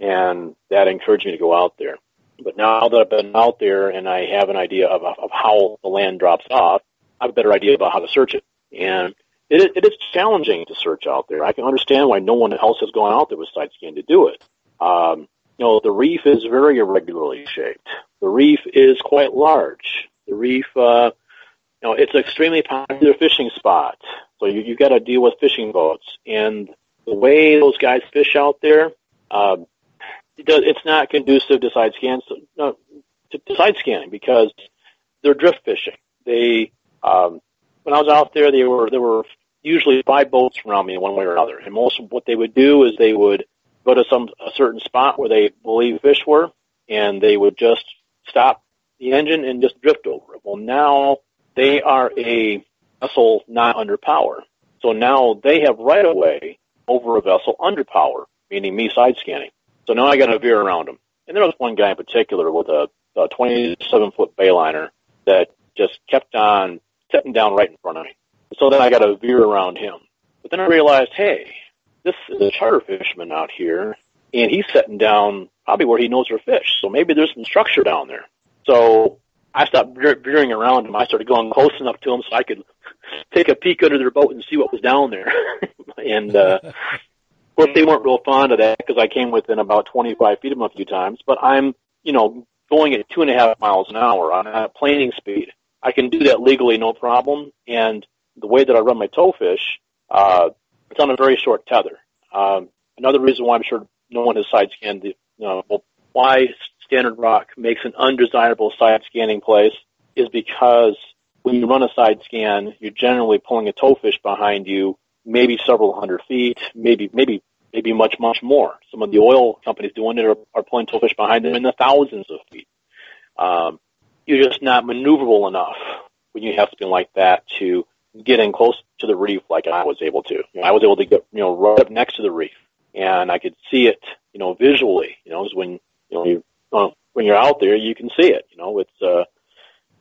And that encouraged me to go out there. But now that I've been out there and I have an idea of how the land drops off, I have a better idea about how to search it. And it is challenging to search out there. I can understand why no one else has gone out there with side scan to do it. The reef is very irregularly shaped. The reef is quite large. The reef, it's an extremely popular fishing spot. So you've got to deal with fishing boats. And the way those guys fish out there, it's not conducive to side scans, to side scanning, because they're drift fishing. They, when I was out there, there were usually five boats around me in one way or another. And most of what they would do is they would go to a certain spot where they believe fish were, and they would just stop the engine and just drift over it. Well, now they are a vessel not under power. So now they have right of way over a vessel under power, meaning me side scanning. So now I got to veer around them. And there was one guy in particular with a 27-foot bayliner that just kept on sitting down right in front of me. So then I got to veer around him. But then I realized, hey, this is a charter fisherman out here, and he's sitting down probably where he knows there are fish. So maybe there's some structure down there. So I stopped veering around him. I started going close enough to him so I could take a peek under their boat and see what was down there. And, of course, they weren't real fond of that because I came within about 25 feet of them a few times. But I'm, going at 2.5 miles an hour on a planing speed. I can do that legally, no problem. And the way that I run my towfish, it's on a very short tether. Another reason why I'm sure no one has side scanned why Standard Rock makes an undesirable side scanning place is because when you run a side scan, you're generally pulling a towfish behind you, maybe several hundred feet, maybe much, much more. Some of the oil companies doing it are pulling towfish behind them in the thousands of feet. You're just not maneuverable enough when you have something like that to get in close to the reef like I was able to. I was able to get, right up next to the reef, and I could see it, visually. Because when you're out there, you can see it. It's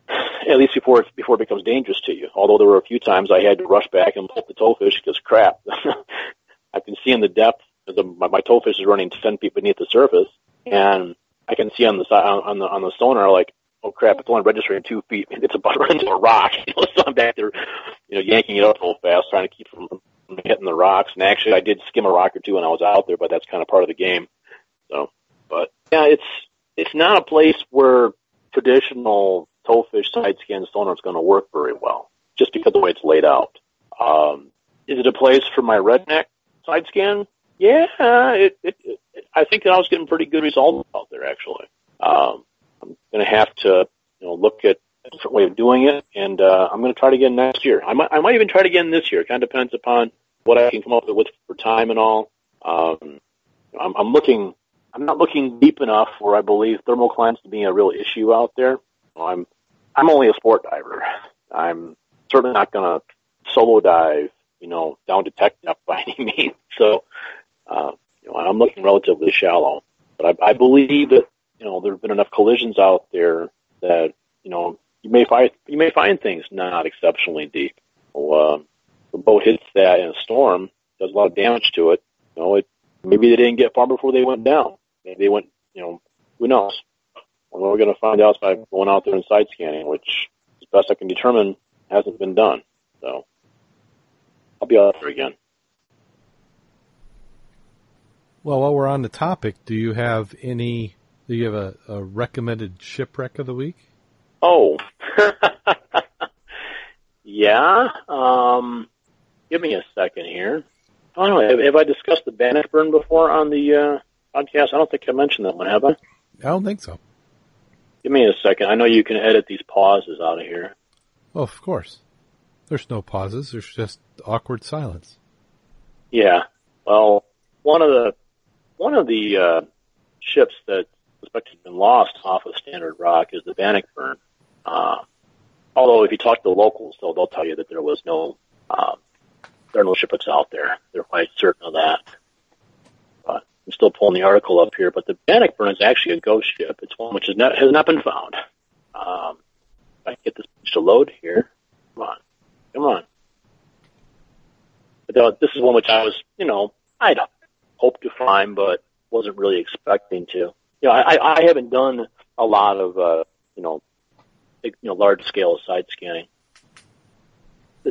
at least before it becomes dangerous to you. Although there were a few times I had to rush back and pull the tollfish because crap, I can see in the depth. My tollfish is running 10 feet beneath the surface, and I can see on the sonar like, oh crap, it's only registering 2 feet. It's about to run into a rock. So I'm back there, yanking it up real fast, trying to keep it from hitting the rocks. And actually, I did skim a rock or two when I was out there, but that's kind of part of the game. So, but yeah, it's not a place where traditional tollfish side scan sonar is going to work very well, just because of the way it's laid out. Is it a place for my redneck side scan? Yeah, I think that I was getting pretty good results out there actually. I'm going to have to look at a different way of doing it, and I'm going to try it again next year. I might even try it again this year. It kind of depends upon what I can come up with for time and all. I'm not looking deep enough where I believe thermoclines to be a real issue out there. I'm only a sport diver. I'm certainly not going to solo dive, down to tech depth by any means. So, I'm looking relatively shallow. But I believe that, there have been enough collisions out there that, you may find things not exceptionally deep. So, the boat hits that in a storm, does a lot of damage to it. Maybe they didn't get far before they went down. Maybe they went, who knows? Well, we're going to find out by going out there and side scanning, which, as best I can determine, hasn't been done. So, I'll be out there again. Well, while we're on the topic, do you have a recommended shipwreck of the week? Oh, yeah. Give me a second here. I don't know. Have I discussed the Bannockburn before on the podcast? I don't think I mentioned that one, have I? I don't think so. Give me a second. I know you can edit these pauses out of here. Oh, of course. There's no pauses. There's just awkward silence. Yeah. Well, one of the ships that suspected been lost off of Standard Rock is the Bannockburn. Although if you talk to the locals, they'll tell you that there was no there are no shipwrecks out there. They're quite certain of that. But I'm still pulling the article up here. But the Bannockburn is actually a ghost ship. It's one which has not been found. If I can get this to load here. Come on. But this is one which I was, I'd hoped to find, but wasn't really expecting to. I haven't done a lot of, large scale side scanning.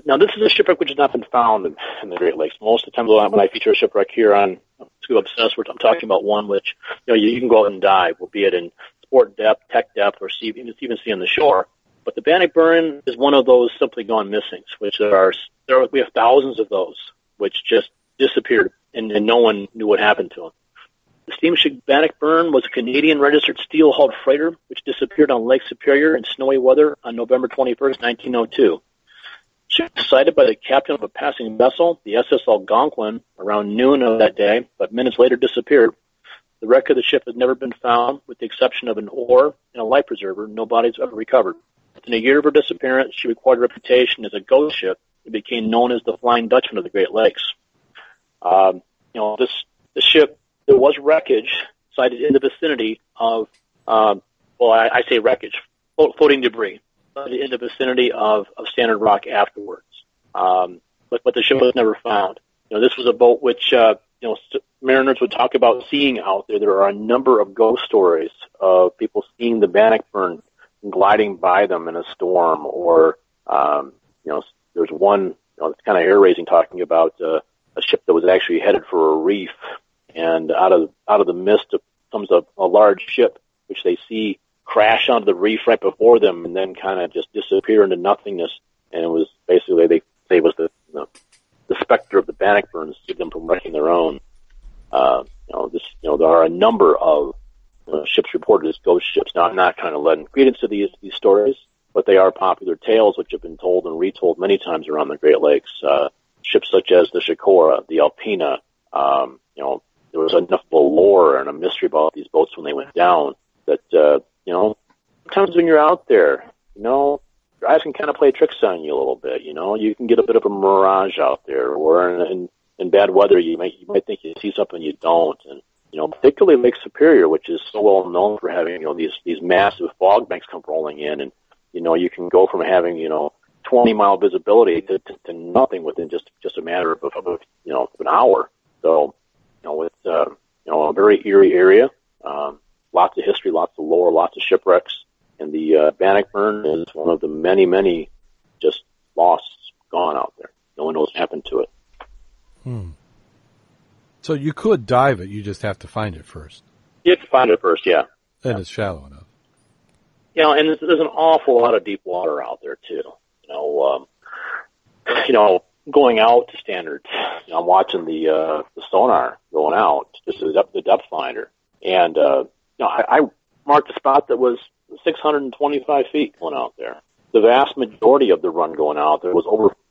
Now, this is a shipwreck which has not been found in the Great Lakes. Most of the time when I feature a shipwreck here on Scuba Obsessed, I'm talking about one which, you can go out and dive, be it in sport depth, tech depth, or even see on the shore. But the Bannockburn is one of those simply gone missings, which we have thousands of those, which just disappeared, and no one knew what happened to them. The steamship Bannockburn was a Canadian-registered steel-hulled freighter, which disappeared on Lake Superior in snowy weather on November 21st, 1902. She was sighted by the captain of a passing vessel, the SS Algonquin, around noon of that day, but minutes later disappeared. The wreck of the ship has never been found, with the exception of an oar and a life preserver. No bodies ever recovered. Within a year of her disappearance, she acquired a reputation as a ghost ship and became known as the Flying Dutchman of the Great Lakes. This ship, there was wreckage sighted in the vicinity of, I say wreckage, floating debris. In the vicinity of Standard Rock afterwards, but the ship was never found. This was a boat which mariners would talk about seeing out there. There are a number of ghost stories of people seeing the Bannockburn gliding by them in a storm, or there's one it's kind of air raising talking about a ship that was actually headed for a reef, and out of the mist comes a large ship which they see crash onto the reef right before them and then kind of just disappear into nothingness. And it was basically, they say, was the specter of the Bannockburn to keep them from wrecking their own. There are a number of ships reported as ghost ships. Now, I'm not kind of lending credence to these stories, but they are popular tales which have been told and retold many times around the Great Lakes. Ships such as the Shikora, the Alpina, there was enough of a lore and a mystery about these boats when they went down that, sometimes when you're out there, your eyes can kind of play tricks on you a little bit. You can get a bit of a mirage out there, or in bad weather, you might think you see something you don't. And particularly Lake Superior, which is so well known for having these massive fog banks come rolling in, and you know, you can go from having, you know, 20-mile visibility to nothing within just a matter of you know, an hour. So, you know, it's, you know, a very eerie area. Lots of history, lots of lore, lots of shipwrecks. And the Bannockburn is one of the many, many just lost, gone out there. No one knows what happened to it. Hmm. So you could dive it, you just have to find it first. You have to find it first, yeah. And it's shallow enough. You know, and there's an awful lot of deep water out there, too. You know, going out to standards, you know, I'm watching the sonar going out, just the depth finder. And, you know, I marked a spot that was 625 feet going out there. The vast majority of the run going out there was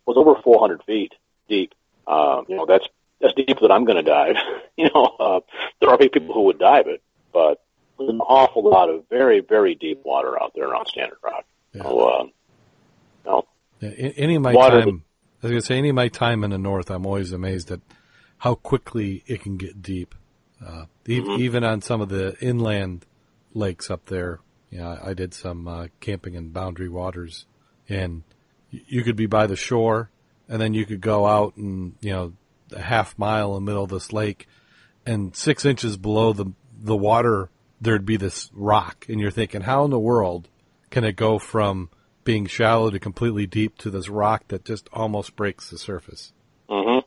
over 400 feet deep. You know, that's deep that I'm going to dive. You know, there are people who would dive it, but there's an awful lot of very, very deep water out there around Standard Rock. Yeah. So, you know, any of my time in the north, I'm always amazed at how quickly it can get deep. Even on some of the inland lakes up there, you know, I did some camping in Boundary Waters, and you could be by the shore, and then you could go out and, you know, a half mile in the middle of this lake, and 6 inches below the water, there'd be this rock, and you're thinking, how in the world can it go from being shallow to completely deep to this rock that just almost breaks the surface? Mm-hmm.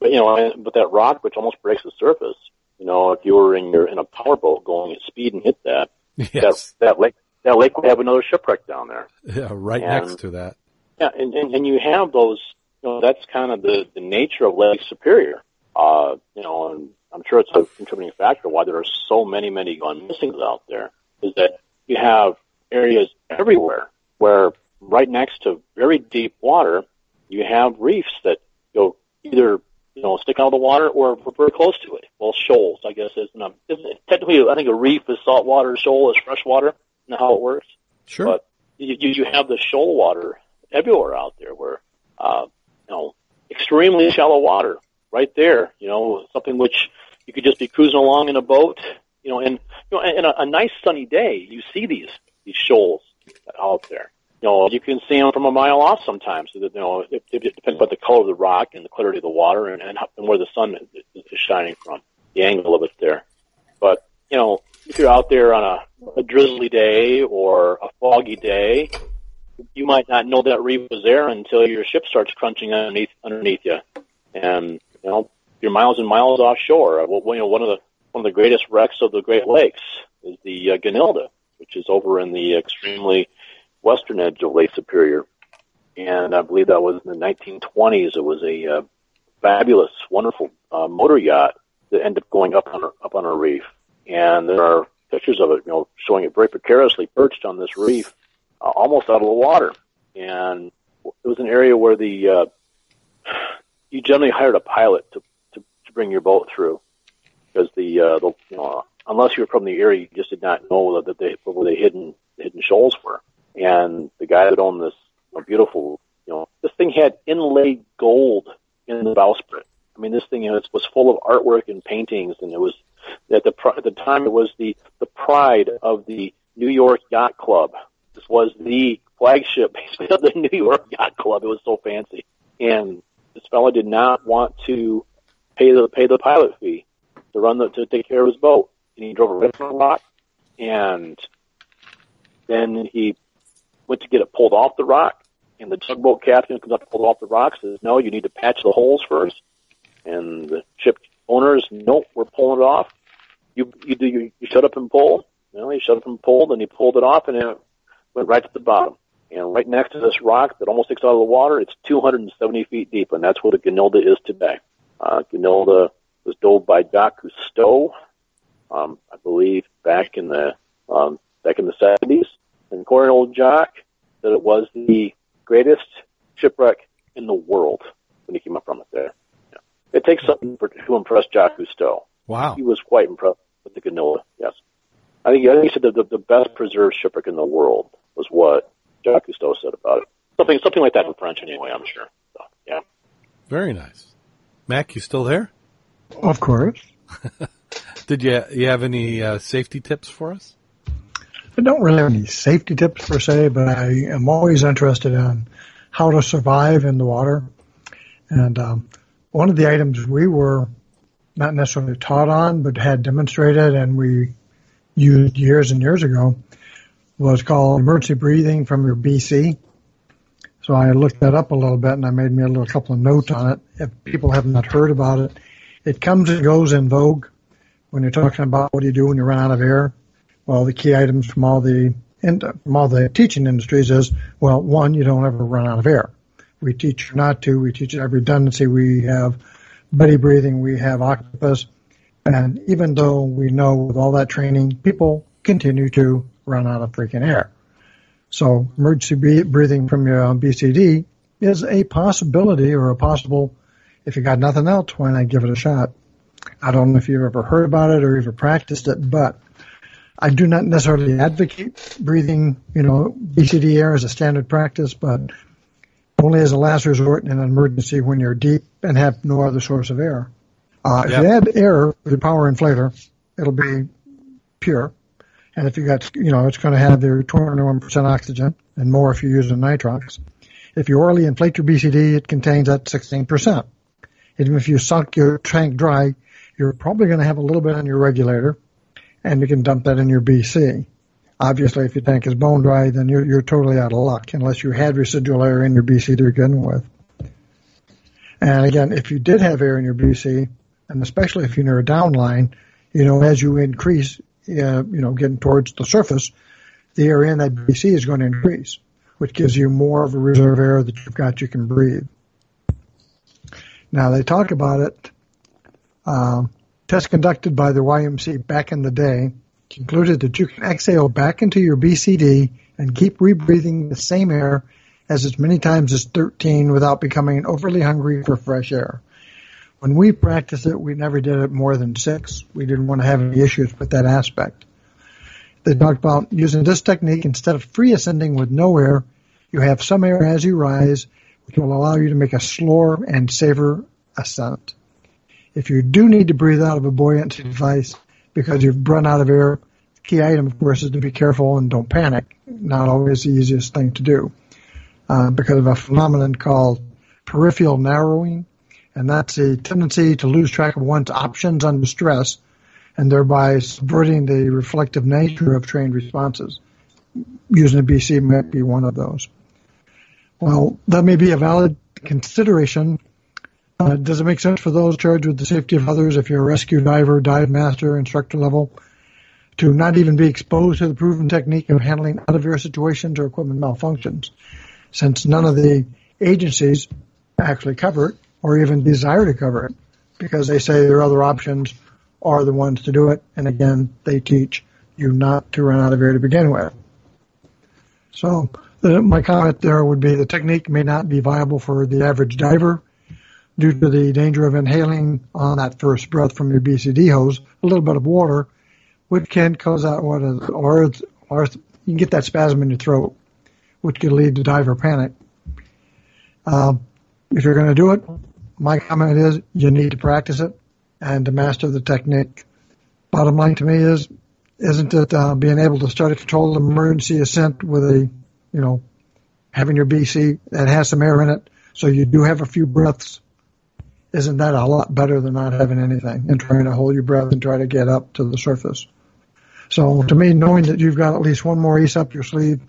But, you know, but that rock which almost breaks the surface, you know, if you were in a powerboat going at speed and hit that, yes, that lake would have another shipwreck down there. Yeah, next to that. Yeah, and you have those. You know, that's kind of the nature of Lake Superior. You know, and I'm sure it's a contributing factor why there are so many gone missing out there. Is that you have areas everywhere where right next to very deep water, you have reefs that go either, you know, stick out of the water or very close to it. Well, shoals, I guess, technically, I think a reef is salt water, shoal is fresh water. You know how it works? Sure. But you have the shoal water everywhere out there where, you know, extremely shallow water right there, you know, something which you could just be cruising along in a boat, you know, and, you know, in a nice sunny day, you see these shoals out there. You know, you can see them from a mile off sometimes. You know, it depends on the color of the rock and the clarity of the water and where the sun is shining from, the angle of it there. But, you know, if you're out there on a drizzly day or a foggy day, you might not know that reef was there until your ship starts crunching underneath you. And, you know, you're miles and miles offshore. Well, you know, one of the greatest wrecks of the Great Lakes is the Gunilda, which is over in the extremely western edge of Lake Superior, and I believe that was in the 1920s. It was a fabulous, wonderful motor yacht that ended up going up on a reef, and there are pictures of it, you know, showing it very precariously perched on this reef, almost out of the water. And it was an area where you generally hired a pilot to bring your boat through, because the you know, unless you were from the area, you just did not know where the hidden shoals were. And the guy that owned this, you know, beautiful, you know, this thing had inlaid gold in the bowsprit. I mean, this thing, you know, was full of artwork and paintings, and it was, at the time, it was the pride of the New York Yacht Club. This was the flagship, basically, of the New York Yacht Club. It was so fancy. And this fellow did not want to pay the pilot fee to to take care of his boat. And he drove right from the rock, and then he went to get it pulled off the rock, and the tugboat captain comes up and pulled off the rock, says, no, you need to patch the holes first. And the ship owners, nope, we're pulling it off. You shut up and pull. Well, he shut up and pulled, and he pulled it off, and it went right to the bottom. And right next to this rock that almost sticks out of the water, it's 270 feet deep, and that's what a Gunilda is today. Gunilda was dove by Jacques Cousteau, I believe, back in the 70s. And according to old Jock, that it was the greatest shipwreck in the world when he came up from it there. Yeah. It takes something to impress Jacques Cousteau. Wow. He was quite impressed with the Gunilda, yes. I think he said that the best preserved shipwreck in the world was what Jacques Cousteau said about it. Something like that in French anyway, I'm sure. So, yeah. Very nice. Mac, you still there? Of course. Did you have any safety tips for us? I don't really have any safety tips per se, but I am always interested in how to survive in the water. And one of the items we were not necessarily taught on, but had demonstrated and we used years and years ago was called emergency breathing from your BC. So I looked that up a little bit, and I made me a couple of notes on it. If people have not heard about it, it comes and goes in vogue when you're talking about what do you do when you run out of air. Well, the key items from all the teaching industries is, well, one, you don't ever run out of air. We teach you not to. We teach every redundancy. We have buddy breathing. We have octopus. And even though we know with all that training, people continue to run out of freaking air. So emergency breathing from your BCD is a possibility or a possible, if you got nothing else, why not give it a shot? I don't know if you've ever heard about it or ever practiced it, but I do not necessarily advocate breathing, BCD air as a standard practice, but only as a last resort in an emergency when you're deep and have no other source of air. If you add air to the power inflator, it'll be pure. And if you got, it's going to have their 21% oxygen and more if you use the nitrox. If you orally inflate your BCD, it contains that 16%. Even if you sunk your tank dry, you're probably going to have a little bit on your regulator, and you can dump that in your BC. Obviously, if your tank is bone dry, then you're totally out of luck unless you had residual air in your BC to begin with. And again, if you did have air in your BC, and especially if you're near a downline, as you increase, getting towards the surface, the air in that BC is going to increase, which gives you more of a reserve air that you've got you can breathe. Now, they talk about it. Tests conducted by the YMC back in the day concluded that you can exhale back into your BCD and keep rebreathing the same air as many times as 13 without becoming overly hungry for fresh air. When we practiced it, we never did it more than 6. We didn't want to have any issues with that aspect. They talked about using this technique instead of free ascending with no air. You have some air as you rise, which will allow you to make a slower and safer ascent. If you do need to breathe out of a buoyancy device because you've run out of air, the key item, of course, is to be careful and don't panic. Not always the easiest thing to do because of a phenomenon called peripheral narrowing. And that's a tendency to lose track of one's options under stress and thereby subverting the reflective nature of trained responses. Using a BC might be one of those. Well, that may be a valid consideration. Does it make sense for those charged with the safety of others, if you're a rescue diver, dive master, instructor level, to not even be exposed to the proven technique of handling out-of-air situations or equipment malfunctions, since none of the agencies actually cover it, or even desire to cover it, because they say their other options are the ones to do it. And again, they teach you not to run out of air to begin with. So my comment there would be the technique may not be viable for the average diver due to the danger of inhaling on that first breath from your BCD hose a little bit of water, which can cause out what is, or you can get that spasm in your throat, which could lead to diver panic. If you're going to do it, my comment is you need to practice it and to master the technique. Bottom line to me is, isn't it being able to start a controlled emergency ascent with a, having your BC that has some air in it, so you do have a few breaths, isn't that a lot better than not having anything and trying to hold your breath and try to get up to the surface? So to me, knowing that you've got at least one more ace up your sleeve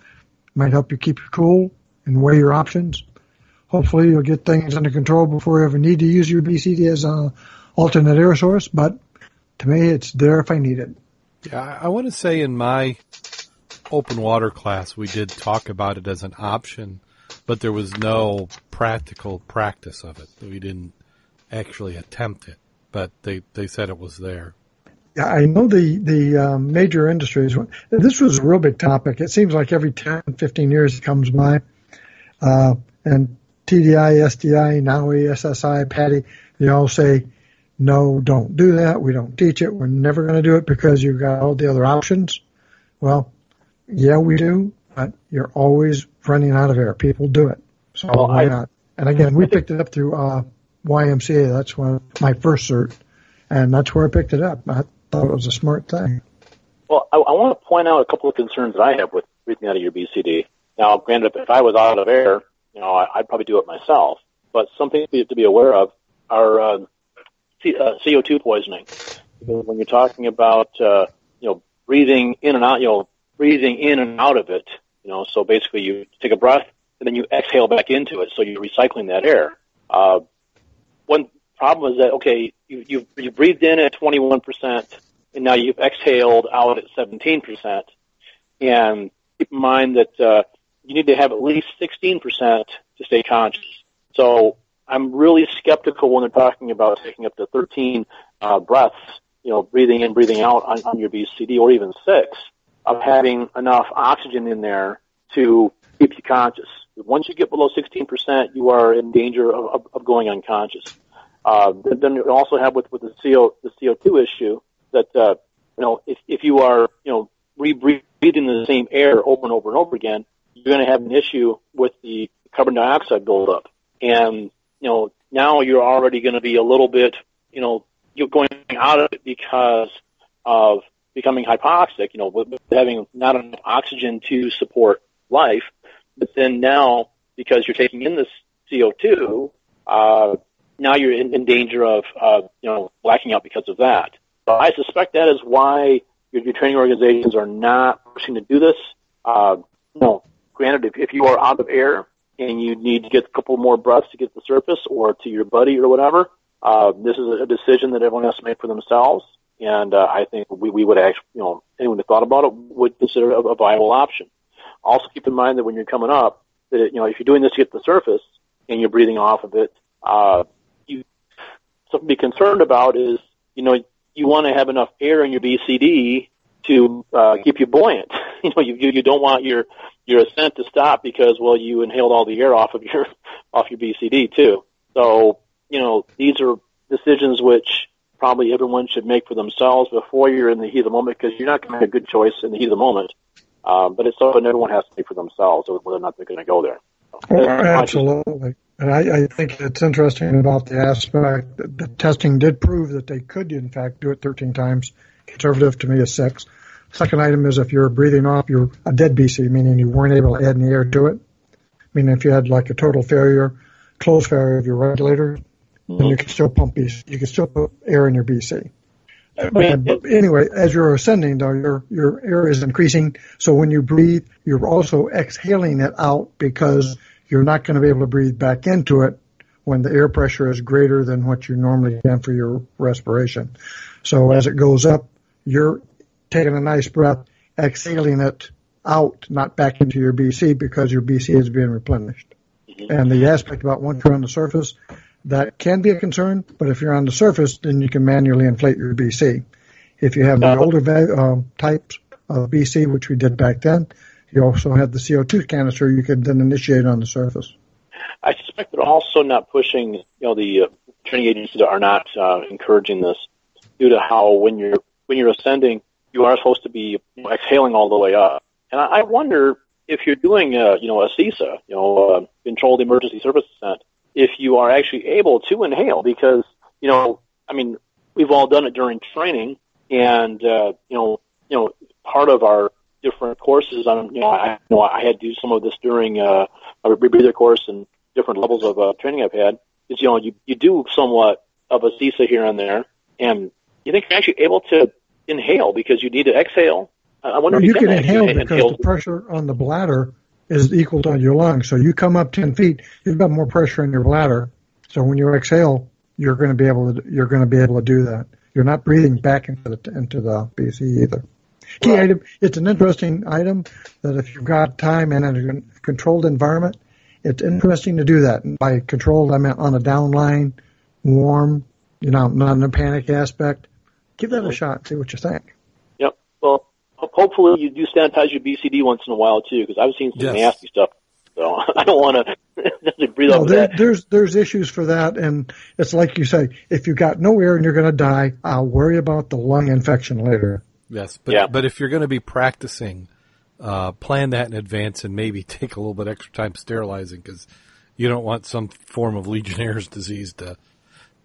might help you keep you cool and weigh your options. Hopefully, you'll get things under control before you ever need to use your BCD as an alternate air source, but to me, it's there if I need it. Yeah, I want to say in my open water class, we did talk about it as an option, but there was no practical practice of it. We didn't actually attempt it, but they said it was there. Yeah, I know the major industries. This was a real big topic. It seems like every 10, 15 years it comes by, and TDI, SDI, NOAA, SSI, PADI, they all say, no, don't do that. We don't teach it. We're never going to do it because you've got all the other options. Well, yeah, we do, but you're always running out of air. People do it. So why not? And again, we picked it up through YMCA. That's when my first cert, and that's where I picked it up. I thought it was a smart thing. Well, I want to point out a couple of concerns that I have with breathing out of your BCD. Now, granted, if I was out of air, you know, I'd probably do it myself. But something to be aware of are CO2 poisoning. Because when you're talking about breathing in and out, breathing in and out of it, so basically you take a breath and then you exhale back into it, so you're recycling that air. One problem is that you breathed in at 21%, and now you've exhaled out at 17%. And keep in mind that you need to have at least 16% to stay conscious. So I'm really skeptical when they're talking about taking up to 13 breaths, breathing in, breathing out on your BCD, or even 6, of having enough oxygen in there to keep you conscious. Once you get below 16%, you are in danger of going unconscious. Then you also have with the CO2 issue that, if you are, re-breathing the same air over and over and over again, you're going to have an issue with the carbon dioxide buildup. And, now you're already going to be a little bit, you're going out of it because of becoming hypoxic, with having not enough oxygen to support life. But then now, because you're taking in this CO2, now you're in danger of, blacking out because of that. So I suspect that is why your training organizations are not pushing to do this. Granted, if you are out of air and you need to get a couple more breaths to get to the surface or to your buddy or whatever, this is a decision that everyone has to make for themselves. And I think we would actually, anyone that thought about it would consider it a viable option. Also keep in mind that when you're coming up, that if you're doing this to get to the surface and you're breathing off of it, something to be concerned about is, you want to have enough air in your BCD to keep you buoyant. You don't want your ascent to stop because you inhaled all the air off your BCD too. So these are decisions which probably everyone should make for themselves before you're in the heat of the moment, because you're not going to make a good choice in the heat of the moment. But it's something everyone has to make for themselves, whether or not they're going to go there. Oh, absolutely. And I think it's interesting about the aspect that the testing did prove that they could, in fact, do it 13 times. Conservative to me is 6. Second item is if you're breathing off, you're a dead BC, meaning you weren't able to add any air to it. Meaning if you had like a total failure, close failure of your regulator, then you can still pump BC. You can still put air in your BC. But anyway, as you're ascending, though, your air is increasing. So when you breathe, you're also exhaling it out because you're not going to be able to breathe back into it when the air pressure is greater than what you normally can for your respiration. So as it goes up, you're taking a nice breath, exhaling it out, not back into your BC, because your BC is being replenished. And the aspect about once you're on the surface, that can be a concern, but if you're on the surface, then you can manually inflate your BC. If you have the older types of BC, which we did back then, you also have the CO2 canister you could then initiate on the surface. I suspect they're also not pushing, the training agencies are not encouraging this due to how when you're ascending, you are supposed to be exhaling all the way up. And I wonder if you're doing, a CESA, controlled emergency service ascent, if you are actually able to inhale, because, we've all done it during training, and, part of our different courses, I had to do some of this during a rebreather course and different levels of training I've had, is, you do somewhat of a CESA here and there, and you think you're actually able to inhale because you need to exhale. I wonder if you can inhale because the pressure on the bladder is equal to your lungs. So you come up 10 feet, you've got more pressure in your bladder. So when you exhale, you're going to be able to do that. You're not breathing back into the BC either. Key item, it's an interesting item that if you've got time and in a controlled environment, it's interesting to do that. And by controlled, I meant on a downline, warm, not in a panic aspect. Give that a shot. See what you think. Yep. Well, hopefully you do sanitize your BCD once in a while too, because I've seen some nasty stuff. So I don't want to breathe over that. There's issues for that, and it's like you say, if you got no air and you're going to die, I'll worry about the lung infection later. Yes, but if you're going to be practicing, plan that in advance and maybe take a little bit extra time sterilizing, because you don't want some form of Legionnaire's disease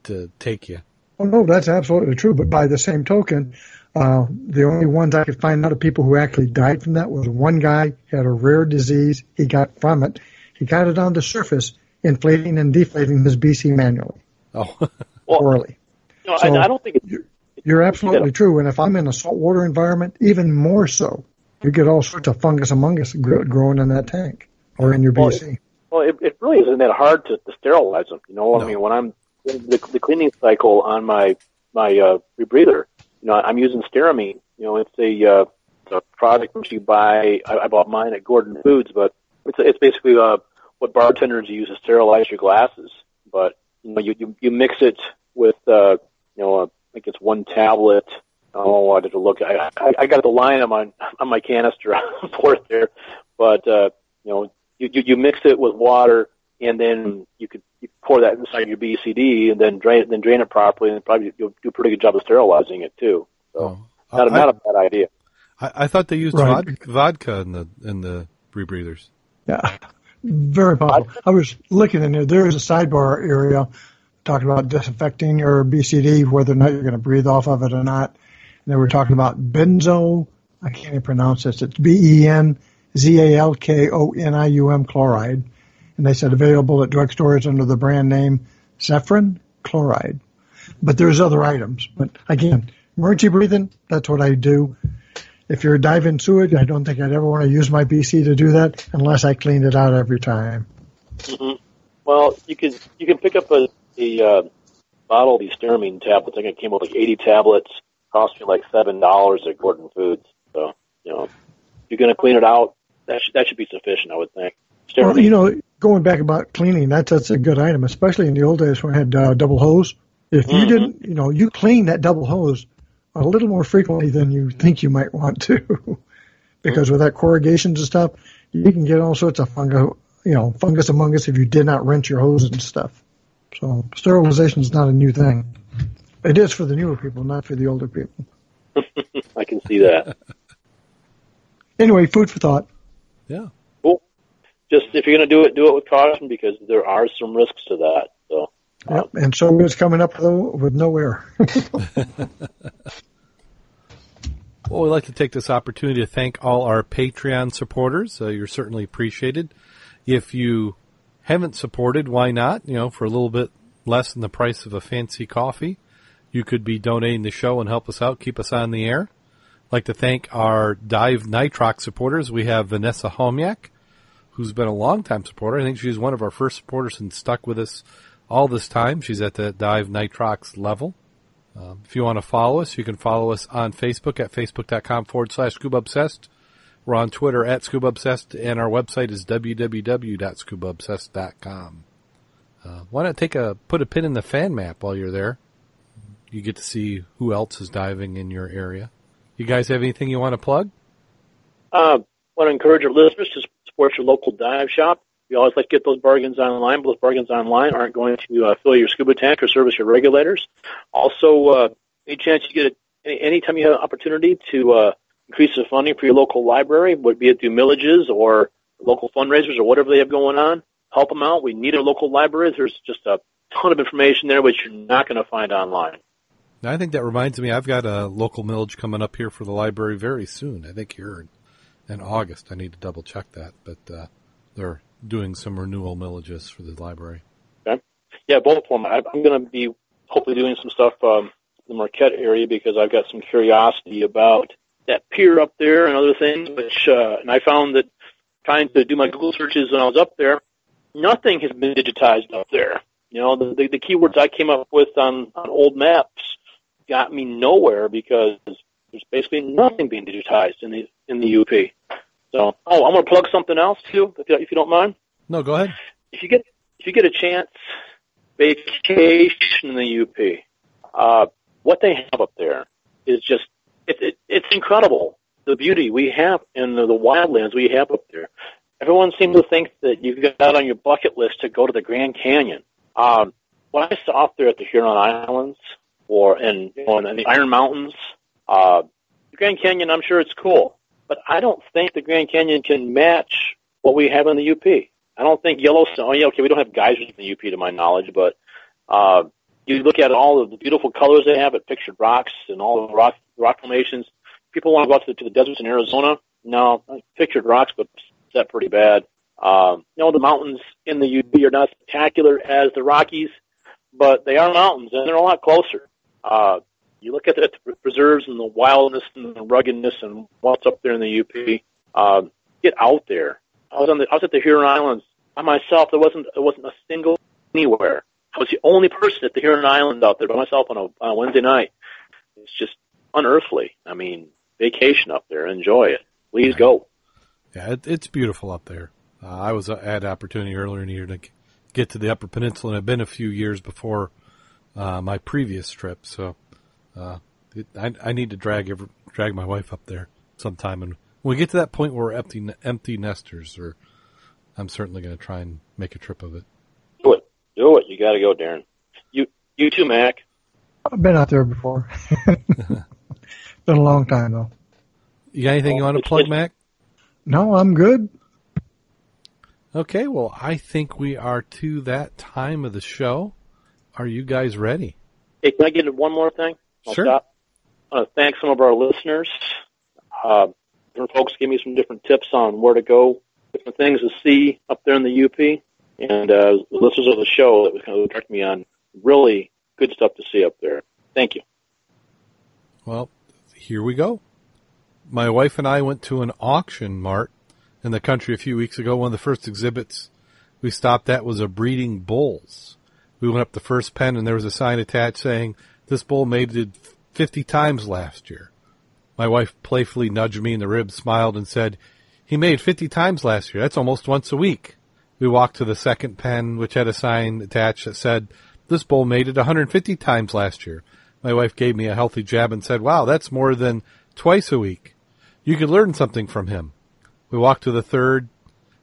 to take you. Oh no, that's absolutely true. But by the same token, The only ones I could find out of people who actually died from that was one guy had a rare disease he got from it. He got it on the surface, inflating and deflating his BC manually. Oh, orally. Well, no, so I don't think it's... You're absolutely true, and if I'm in a saltwater environment, even more so. You get all sorts of fungus among us growing in that tank or in your BC. Well, it really isn't that hard to sterilize them. You know, no. I mean, when I'm in the cleaning cycle on my rebreather, you know, I'm using Steramine. You know, it's a product which you buy. I bought mine at Gordon Foods, but it's basically what bartenders use to sterilize your glasses. But you know, you mix it with I think it's one tablet. Oh, I did a look. I got the line on my canister on port there, but you mix it with water, and then you pour that inside your BCD, and then drain it properly, and probably you'll do a pretty good job of sterilizing it too. So not a bad idea. I thought they used vodka in the rebreathers. Yeah, very possible. I was looking in there. There is a sidebar area talking about disinfecting your BCD, whether or not you're going to breathe off of it or not. And they were talking about benzo. I can't even pronounce this. It's benzalkonium chloride. And they said available at drugstores under the brand name Zephyrin chloride. But there's other items. But again, emergency breathing, that's what I do. If you're diving sewage, I don't think I'd ever want to use my BC to do that unless I cleaned it out every time. Mm-hmm. Well, you can pick up a bottle of these Steramine tablets. I think it came with like 80 tablets. Cost me like $7 at Gordon Foods. So, you know, if you're going to clean it out, that should be sufficient, I would think. Steramine. Well, you know, going back about cleaning, that's a good item, especially in the old days when I had double hose. If you didn't, you know, you clean that double hose a little more frequently than you think you might want to, because with that corrugations and stuff, you can get all sorts of fungus among us if you did not rinse your hose and stuff. So sterilization is not a new thing. It is for the newer people, not for the older people. I can see that. Anyway, food for thought. Yeah. Cool. Just if you're going to do it with caution, because there are some risks to that. So. Yep, and so is coming up though with no air. Well, we'd like to take this opportunity to thank all our Patreon supporters. You're certainly appreciated. If you haven't supported, why not? You know, for a little bit less than the price of a fancy coffee, you could be donating the show and help us out, keep us on the air. I'd like to thank our Dive Nitrox supporters. We have Vanessa Homiak, who's been a longtime supporter. I think she's one of our first supporters and stuck with us all this time. She's at the Dive Nitrox level. If you want to follow us, you can follow us on Facebook at facebook.com/ScubaObsessed. We're on Twitter at ScubaObsessed, and our website is www.ScubaObsessed.com. Why not put a pin in the fan map while you're there? You get to see who else is diving in your area. You guys have anything you want to plug? I want to encourage your listeners to support your local dive shop. We always like to get those bargains online, but those bargains online aren't going to fill your scuba tank or service your regulators. Also, any chance you get, any time you have an opportunity to increase the funding for your local library, would be it through millages or local fundraisers or whatever they have going on, help them out. We need our local libraries. There's just a ton of information there which you're not going to find online. Now, I think that reminds me, I've got a local millage coming up here for the library very soon. I think here in August. I need to double check that, but they're doing some renewal millages for the library. Okay. Yeah, both of them. I'm going to be hopefully doing some stuff in the Marquette area because I've got some curiosity about that pier up there and other things. Which, and I found that trying to do my Google searches when I was up there, nothing has been digitized up there. You know, the keywords I came up with on old maps got me nowhere because there's basically nothing being digitized in the UP. So, I'm going to plug something else too, if you don't mind. No, go ahead. If you get a chance, vacation in the UP. What they have up there is just it's incredible. The beauty we have and the wildlands we have up there. Everyone seems to think that you've got on your bucket list to go to the Grand Canyon. What I saw up there at the Huron Islands. Or in the Iron Mountains, the Grand Canyon, I'm sure it's cool, but I don't think the Grand Canyon can match what we have in the UP. I don't think Yellowstone. Oh, yeah, okay, we don't have geysers in the UP, to my knowledge, but You look at all of the beautiful colors they have at Pictured Rocks and all the rock formations. People want to go out to the deserts in Arizona. No, Pictured Rocks, but set pretty bad. No, the mountains in the UP are not spectacular as the Rockies, but they are mountains, and they're a lot closer. You look at the preserves and the wildness and the ruggedness and what's up there in the UP. Get out there. I was at the Huron Islands by myself. There wasn't a single anywhere. I was the only person at the Huron Islands out there by myself on a Wednesday night. It's just unearthly. I mean, vacation up there. Enjoy it. Please go. Yeah, it's beautiful up there. I had an opportunity earlier in the year to get to the Upper Peninsula, and I've been a few years before my previous trip. So I need to drag my wife up there sometime. And when we get to that point where we're empty nesters, or I'm certainly going to try and make a trip of it. Do it. You got to go, Darren. You too, Mac. I've been out there before. Been a long time, though. You got anything you want to plug, Mac? No, I'm good. Okay, well, I think we are to that time of the show. Are you guys ready? Hey, can I get one more thing? Sure. I want to thank some of our listeners. Different folks gave me some different tips on where to go, different things to see up there in the UP. And the listeners of the show that was kind of directing me on really good stuff to see up there. Thank you. Well, here we go. My wife and I went to an auction mart in the country a few weeks ago. One of the first exhibits we stopped at was a breeding bulls. We went up the first pen, and there was a sign attached saying, "This bull mated 50 times last year." My wife playfully nudged me in the ribs, smiled, and said, "He made 50 times last year. That's almost once a week." We walked to the second pen, which had a sign attached that said, "This bull mated 150 times last year." My wife gave me a healthy jab and said, "Wow, that's more than twice a week. You could learn something from him." We walked to the third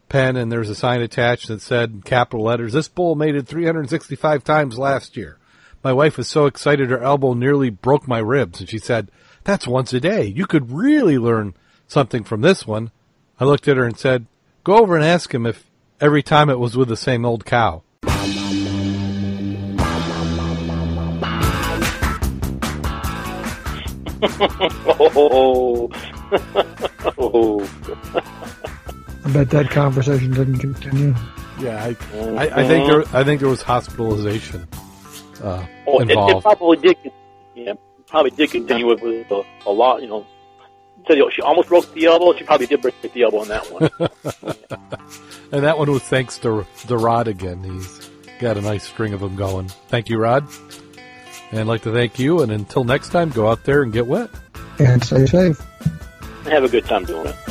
pen, and there was a sign attached that said, in capital letters, "This bull mated 365 times last year." My wife was so excited her elbow nearly broke my ribs, and she said, "That's once a day. You could really learn something from this one." I looked at her and said, "Go over and ask him if every time it was with the same old cow." Oh. I bet that conversation didn't continue. Yeah, I think there was hospitalization involved. It probably did. Yeah, probably did continue with a lot. You know, so she almost broke the elbow. She probably did break the elbow on that one. And that one was thanks to Rod again. He's got a nice string of them going. Thank you, Rod. And I'd like to thank you. And until next time, go out there and get wet. And stay safe. Have a good time doing it.